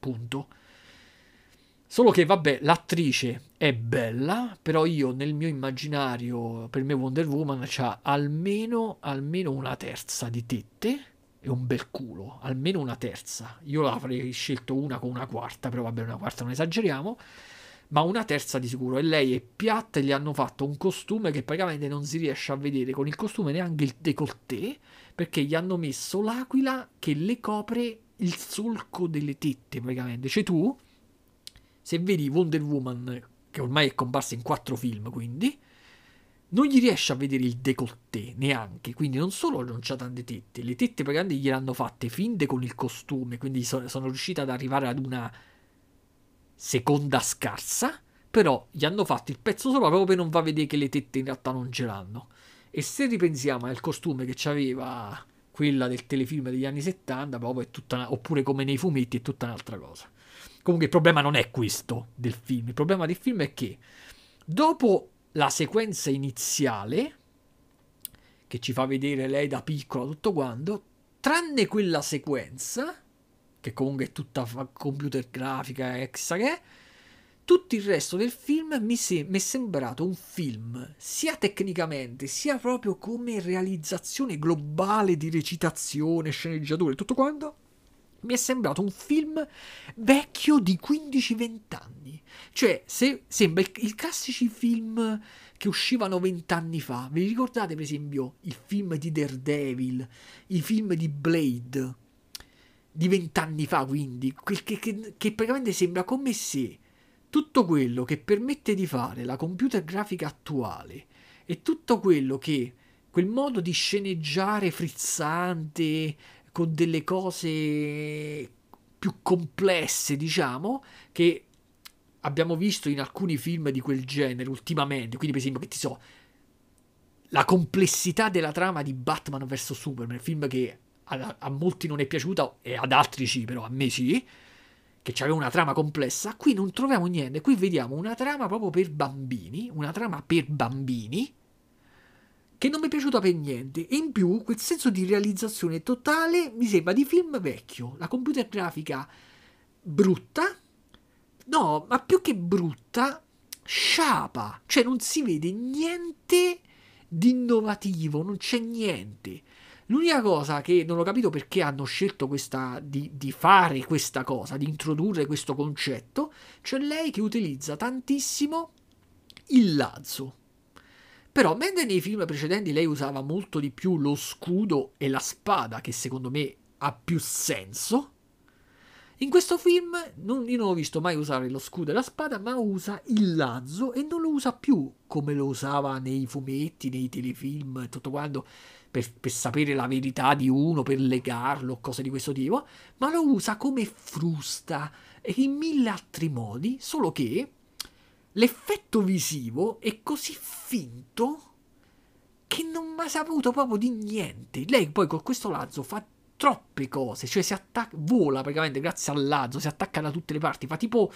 punto. Solo che vabbè, l'attrice è bella, però io nel mio immaginario, per me Wonder Woman c'ha almeno, almeno una terza di tette e un bel culo, almeno una terza. Io l'avrei scelto una con una quarta, però vabbè, una quarta non esageriamo, ma una terza di sicuro. E lei è piatta, e gli hanno fatto un costume che praticamente non si riesce a vedere con il costume neanche il décolleté, perché gli hanno messo l'aquila che le copre il solco delle tette praticamente. Cioè tu, se vedi Wonder Woman, che ormai è comparsa in quattro film, quindi non gli riesce a vedere il décolleté neanche, quindi non solo non c'ha tante tette, le tette praticamente gliel'hanno fatte finte con il costume, quindi sono, sono riuscita ad arrivare ad una seconda scarsa, però gli hanno fatto il pezzo sopra proprio per non far vedere che le tette in realtà non ce l'hanno. E se ripensiamo al costume che c'aveva quella del telefilm degli anni settanta, proprio è tutta una, oppure come nei fumetti, è tutta un'altra cosa. Comunque il problema non è questo del film, il problema del film è che dopo la sequenza iniziale che ci fa vedere lei da piccola tutto quanto, tranne quella sequenza che comunque è tutta computer grafica e chissà che, tutto il resto del film mi, se- mi è sembrato un film sia tecnicamente sia proprio come realizzazione globale di recitazione, sceneggiatura e tutto quanto, mi è sembrato un film vecchio di quindici venti anni. Cioè se- sembra il-, il classici film che uscivano vent'anni fa. Vi ricordate per esempio il film di Daredevil, i film di Blade di vent'anni fa, quindi che, che, che praticamente sembra come se tutto quello che permette di fare la computer grafica attuale e tutto quello che quel modo di sceneggiare frizzante con delle cose più complesse, diciamo, che abbiamo visto in alcuni film di quel genere ultimamente, quindi per esempio, che ti so, la complessità della trama di Batman vs Superman, film che A, a molti non è piaciuta e ad altri sì, però a me sì, che c'aveva una trama complessa. Qui non troviamo niente, qui vediamo una trama proprio per bambini, una trama per bambini che non mi è piaciuta per niente, e in più quel senso di realizzazione totale mi sembra di film vecchio, la computer grafica brutta, no, ma più che brutta, sciapa, cioè non si vede niente di innovativo, non c'è niente. L'unica cosa che non ho capito perché hanno scelto questa di, di fare questa cosa, di introdurre questo concetto, cioè lei che utilizza tantissimo il lazzo. Però mentre nei film precedenti lei usava molto di più lo scudo e la spada, che secondo me ha più senso, in questo film non, io non ho visto mai usare lo scudo e la spada, ma usa il lazzo, e non lo usa più come lo usava nei fumetti, nei telefilm e tutto quanto, Per, per sapere la verità di uno, per legarlo, cose di questo tipo, ma lo usa come frusta e in mille altri modi, solo che l'effetto visivo è così finto che non mi ha saputo proprio di niente. Lei poi con questo lazzo fa troppe cose, cioè si attacca, vola praticamente grazie al lazzo, si attacca da tutte le parti, fa tipo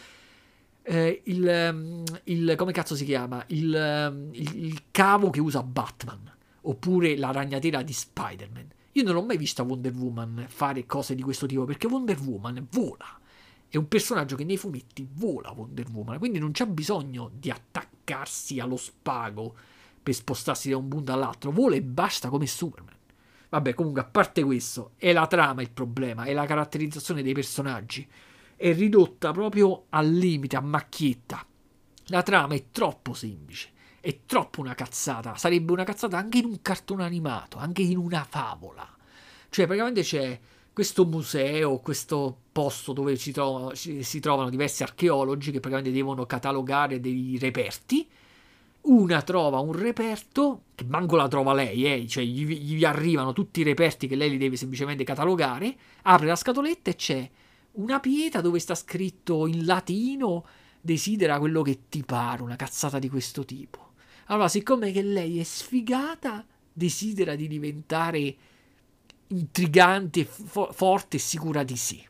eh, il, il come cazzo si chiama, il, il, il cavo che usa Batman, oppure la ragnatela di Spider-Man. Io non l'ho mai vista Wonder Woman fare cose di questo tipo, perché Wonder Woman vola, è un personaggio che nei fumetti vola Wonder Woman, quindi non c'è bisogno di attaccarsi allo spago per spostarsi da un punto all'altro, vola e basta come Superman. Vabbè, comunque, a parte questo, è la trama il problema, è la caratterizzazione dei personaggi, è ridotta proprio al limite, a macchietta. La trama è troppo semplice, è troppo una cazzata, sarebbe una cazzata anche in un cartone animato, anche in una favola. Cioè, praticamente c'è questo museo, questo posto dove ci trovano, ci, si trovano diversi archeologi che praticamente devono catalogare dei reperti. Una trova un reperto, che manco la trova lei, eh, cioè gli, gli arrivano tutti i reperti che lei li deve semplicemente catalogare, apre la scatoletta e c'è una pietra dove sta scritto in latino desidera quello che ti pare, una cazzata di questo tipo. Allora, siccome che lei è sfigata, desidera di diventare intrigante, fo- forte e sicura di sé.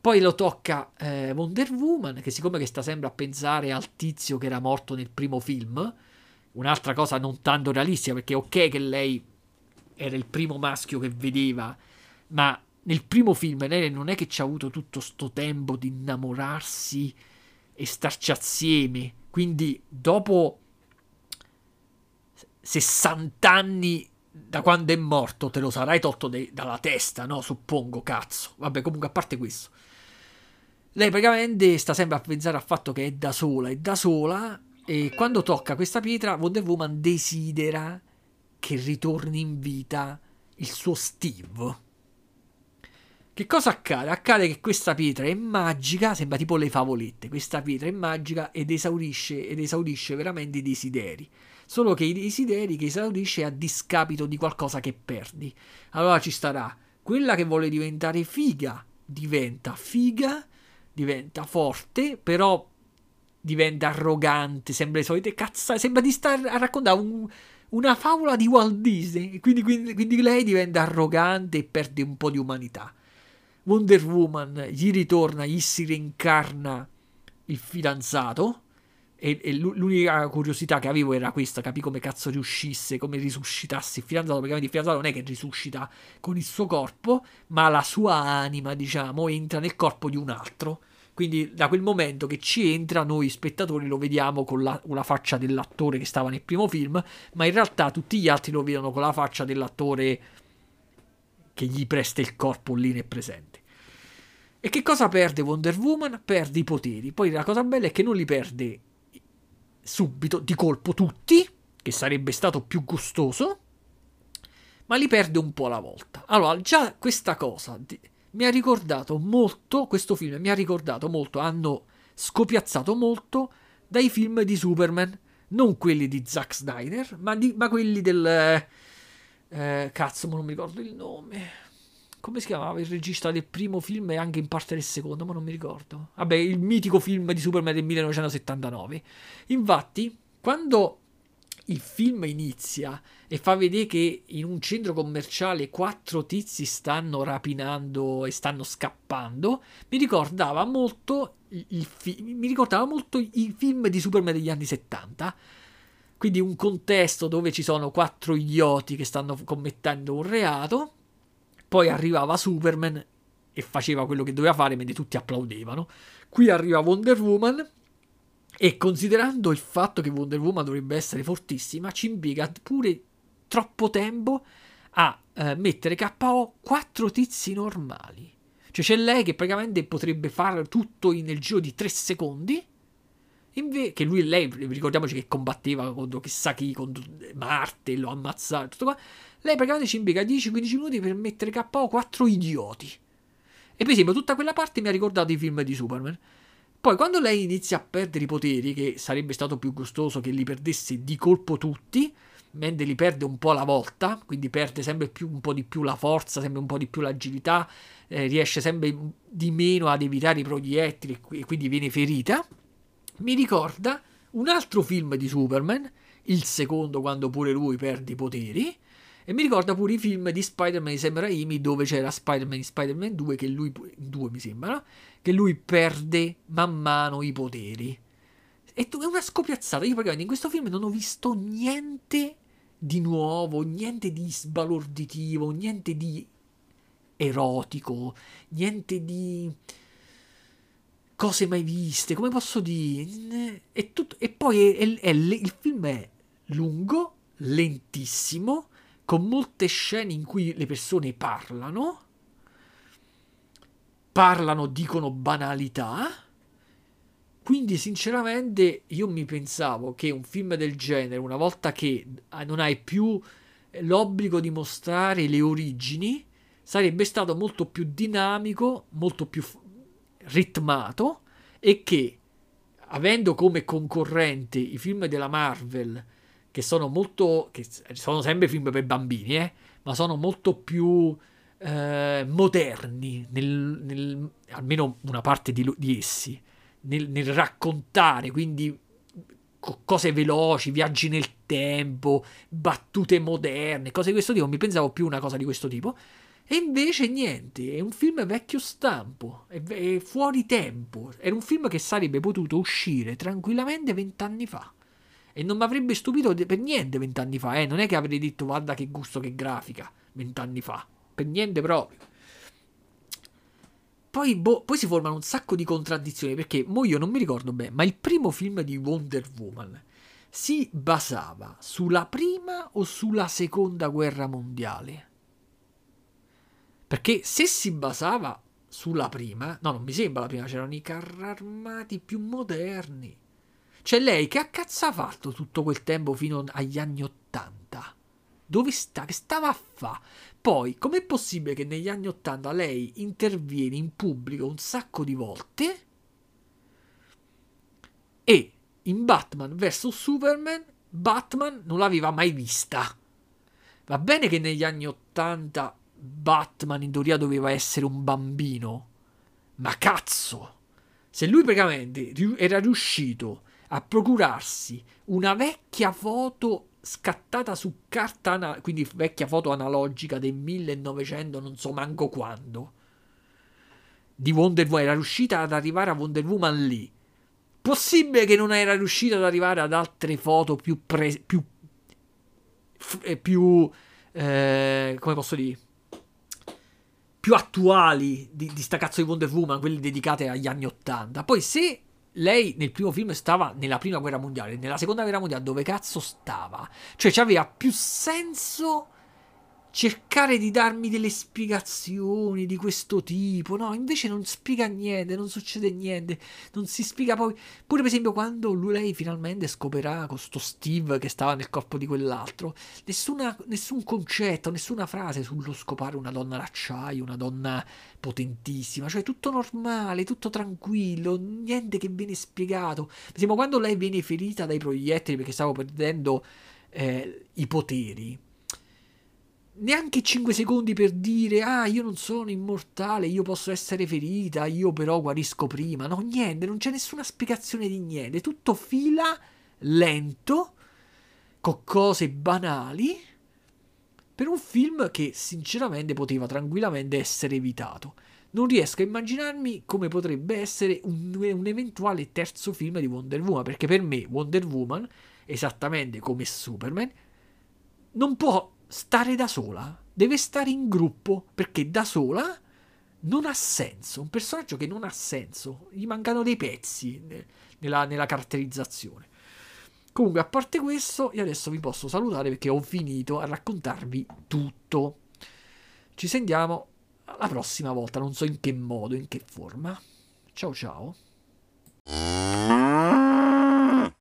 Poi lo tocca eh, Wonder Woman, che siccome che sta sempre a pensare al tizio che era morto nel primo film, un'altra cosa non tanto realistica, perché ok che lei era il primo maschio che vedeva, ma nel primo film lei non è che ci ha avuto tutto sto tempo di innamorarsi e starci assieme. Quindi dopo sessanta anni da quando è morto te lo sarai tolto de- dalla testa, no? Suppongo, cazzo. Vabbè, comunque, a parte questo, lei praticamente sta sempre a pensare al fatto che è da sola, è da sola, e quando tocca questa pietra Wonder Woman desidera che ritorni in vita il suo Steve. Che cosa accade? Accade che questa pietra è magica, sembra tipo le favolette, questa pietra è magica ed esaurisce, ed esaurisce veramente i desideri. Solo che i desideri che esaurisce a discapito di qualcosa che perdi. Allora ci starà quella che vuole diventare figa, diventa figa, diventa forte, però diventa arrogante, sembra le solite cazzate, sembra di star a raccontare un, una favola di Walt Disney. Quindi, quindi, quindi lei diventa arrogante e perde un po' di umanità. Wonder Woman gli ritorna, gli si reincarna il fidanzato. E l'unica curiosità che avevo era questa, capì come cazzo riuscisse, come risuscitasse il fidanzato, perché il fidanzato non è che risuscita con il suo corpo, ma la sua anima, diciamo, entra nel corpo di un altro. Quindi da quel momento che ci entra, noi spettatori lo vediamo con la, con la faccia dell'attore che stava nel primo film, ma in realtà tutti gli altri lo vedono con la faccia dell'attore che gli presta il corpo lì nel presente. E che cosa perde Wonder Woman? Perde i poteri. Poi la cosa bella è che non li perde subito, di colpo tutti, che sarebbe stato più gustoso, ma li perde un po' alla volta. Allora, già questa cosa di, mi ha ricordato molto, questo film mi ha ricordato molto, hanno scopiazzato molto dai film di Superman, non quelli di Zack Snyder, ma, di, ma quelli del... Eh, cazzo, ma non mi ricordo il nome... Come si chiamava il regista del primo film e anche in parte del secondo, ma non mi ricordo. Vabbè, il mitico film di Superman del millenovecentosettantanove. Infatti, quando il film inizia e fa vedere che in un centro commerciale quattro tizi stanno rapinando e stanno scappando, mi ricordava molto il fi- mi ricordava molto i film di Superman degli anni settanta. Quindi un contesto dove ci sono quattro idioti che stanno commettendo un reato. Poi arrivava Superman e faceva quello che doveva fare mentre tutti applaudevano. Qui arriva Wonder Woman e, considerando il fatto che Wonder Woman dovrebbe essere fortissima, ci impiega pure troppo tempo a eh, mettere K O quattro tizi normali. Cioè c'è lei che praticamente potrebbe fare tutto nel giro di tre secondi, invece che lui e lei, ricordiamoci che combatteva contro chissà chi, contro Marte, lo ammazzava, tutto qua. Lei praticamente ci impiega dieci quindici minuti per mettere K O quattro idioti. E per esempio tutta quella parte mi ha ricordato i film di Superman. Poi quando lei inizia a perdere i poteri, che sarebbe stato più gustoso che li perdesse di colpo tutti, mentre li perde un po' alla volta, quindi perde sempre più, un po' di più la forza, sempre un po' di più l'agilità, eh, riesce sempre di meno ad evitare i proiettili e quindi viene ferita. Mi ricorda un altro film di Superman, il secondo, quando pure lui perde i poteri. E mi ricorda pure i film di Spider-Man di Sam Raimi, dove c'era Spider-Man in Spider-Man due, che lui, due mi sembra, no? Che lui perde man mano i poteri. È una scopiazzata. Io praticamente in questo film non ho visto niente di nuovo, niente di sbalorditivo, niente di erotico, niente di cose mai viste, come posso dire? È tutto... E poi è, è, è, il film è lungo, lentissimo, con molte scene in cui le persone parlano, parlano, dicono banalità, quindi sinceramente io mi pensavo che un film del genere, una volta che non hai più l'obbligo di mostrare le origini, sarebbe stato molto più dinamico, molto più ritmato, e che, avendo come concorrente i film della Marvel, che sono molto, che sono sempre film per bambini, eh, ma sono molto più eh, moderni, nel, nel, almeno una parte di, di essi, nel, nel raccontare, quindi co- cose veloci, viaggi nel tempo, battute moderne, cose di questo tipo. Mi pensavo più una cosa di questo tipo, e invece niente, è un film vecchio stampo, è, è fuori tempo, era un film che sarebbe potuto uscire tranquillamente vent'anni fa. E non mi avrebbe stupito per niente vent'anni fa, eh. Non è che avrei detto guarda che gusto, che grafica, vent'anni fa. Per niente proprio. Poi, boh, poi si formano un sacco di contraddizioni, perché mo io non mi ricordo bene, ma il primo film di Wonder Woman si basava sulla prima o sulla seconda guerra mondiale? Perché se si basava sulla prima, no, non mi sembra la prima, c'erano i carri armati più moderni. C'è lei che a cazzo ha fatto tutto quel tempo fino agli anni ottanta? Dove sta? Che stava a fa? Poi, com'è possibile che negli anni ottanta lei interviene in pubblico un sacco di volte? E in Batman vs Superman, Batman non l'aveva mai vista. Va bene che negli anni ottanta Batman in teoria doveva essere un bambino, ma cazzo! Se lui praticamente era riuscito a procurarsi una vecchia foto scattata su carta, anal- quindi vecchia foto analogica del millenovecento, non so manco quando, di Wonder Woman, era riuscita ad arrivare a Wonder Woman lì, possibile che non era riuscita ad arrivare ad altre foto più pre- più, f- eh, più eh, come posso dire, più attuali di, di sta cazzo di Wonder Woman, quelli dedicate agli anni ottanta? Poi se lei nel primo film stava nella prima guerra mondiale, nella seconda guerra mondiale dove cazzo stava? Cioè c'aveva più senso cercare di darmi delle spiegazioni di questo tipo, no? Invece non spiega niente, non succede niente, non si spiega poi. Pure per esempio quando lui, lei finalmente scoprirà con sto Steve che stava nel corpo di quell'altro, nessuna, nessun concetto, nessuna frase sullo scopare una donna d'acciaio, una donna potentissima, cioè tutto normale, tutto tranquillo, niente che viene spiegato. Per esempio quando lei viene ferita dai proiettili perché stava perdendo eh, i poteri, neanche cinque secondi per dire ah io non sono immortale, io posso essere ferita, io però guarisco prima, no, niente, non c'è nessuna spiegazione di niente, tutto fila lento con cose banali, per un film che sinceramente poteva tranquillamente essere evitato. Non riesco a immaginarmi come potrebbe essere un, un eventuale terzo film di Wonder Woman, perché per me Wonder Woman, esattamente come Superman, non può stare da sola, deve stare in gruppo, perché da sola non ha senso, un personaggio che non ha senso, gli mancano dei pezzi nella, nella caratterizzazione. Comunque, a parte questo, io adesso vi posso salutare perché ho finito a raccontarvi tutto. Ci sentiamo la prossima volta, non so in che modo, in che forma. Ciao ciao.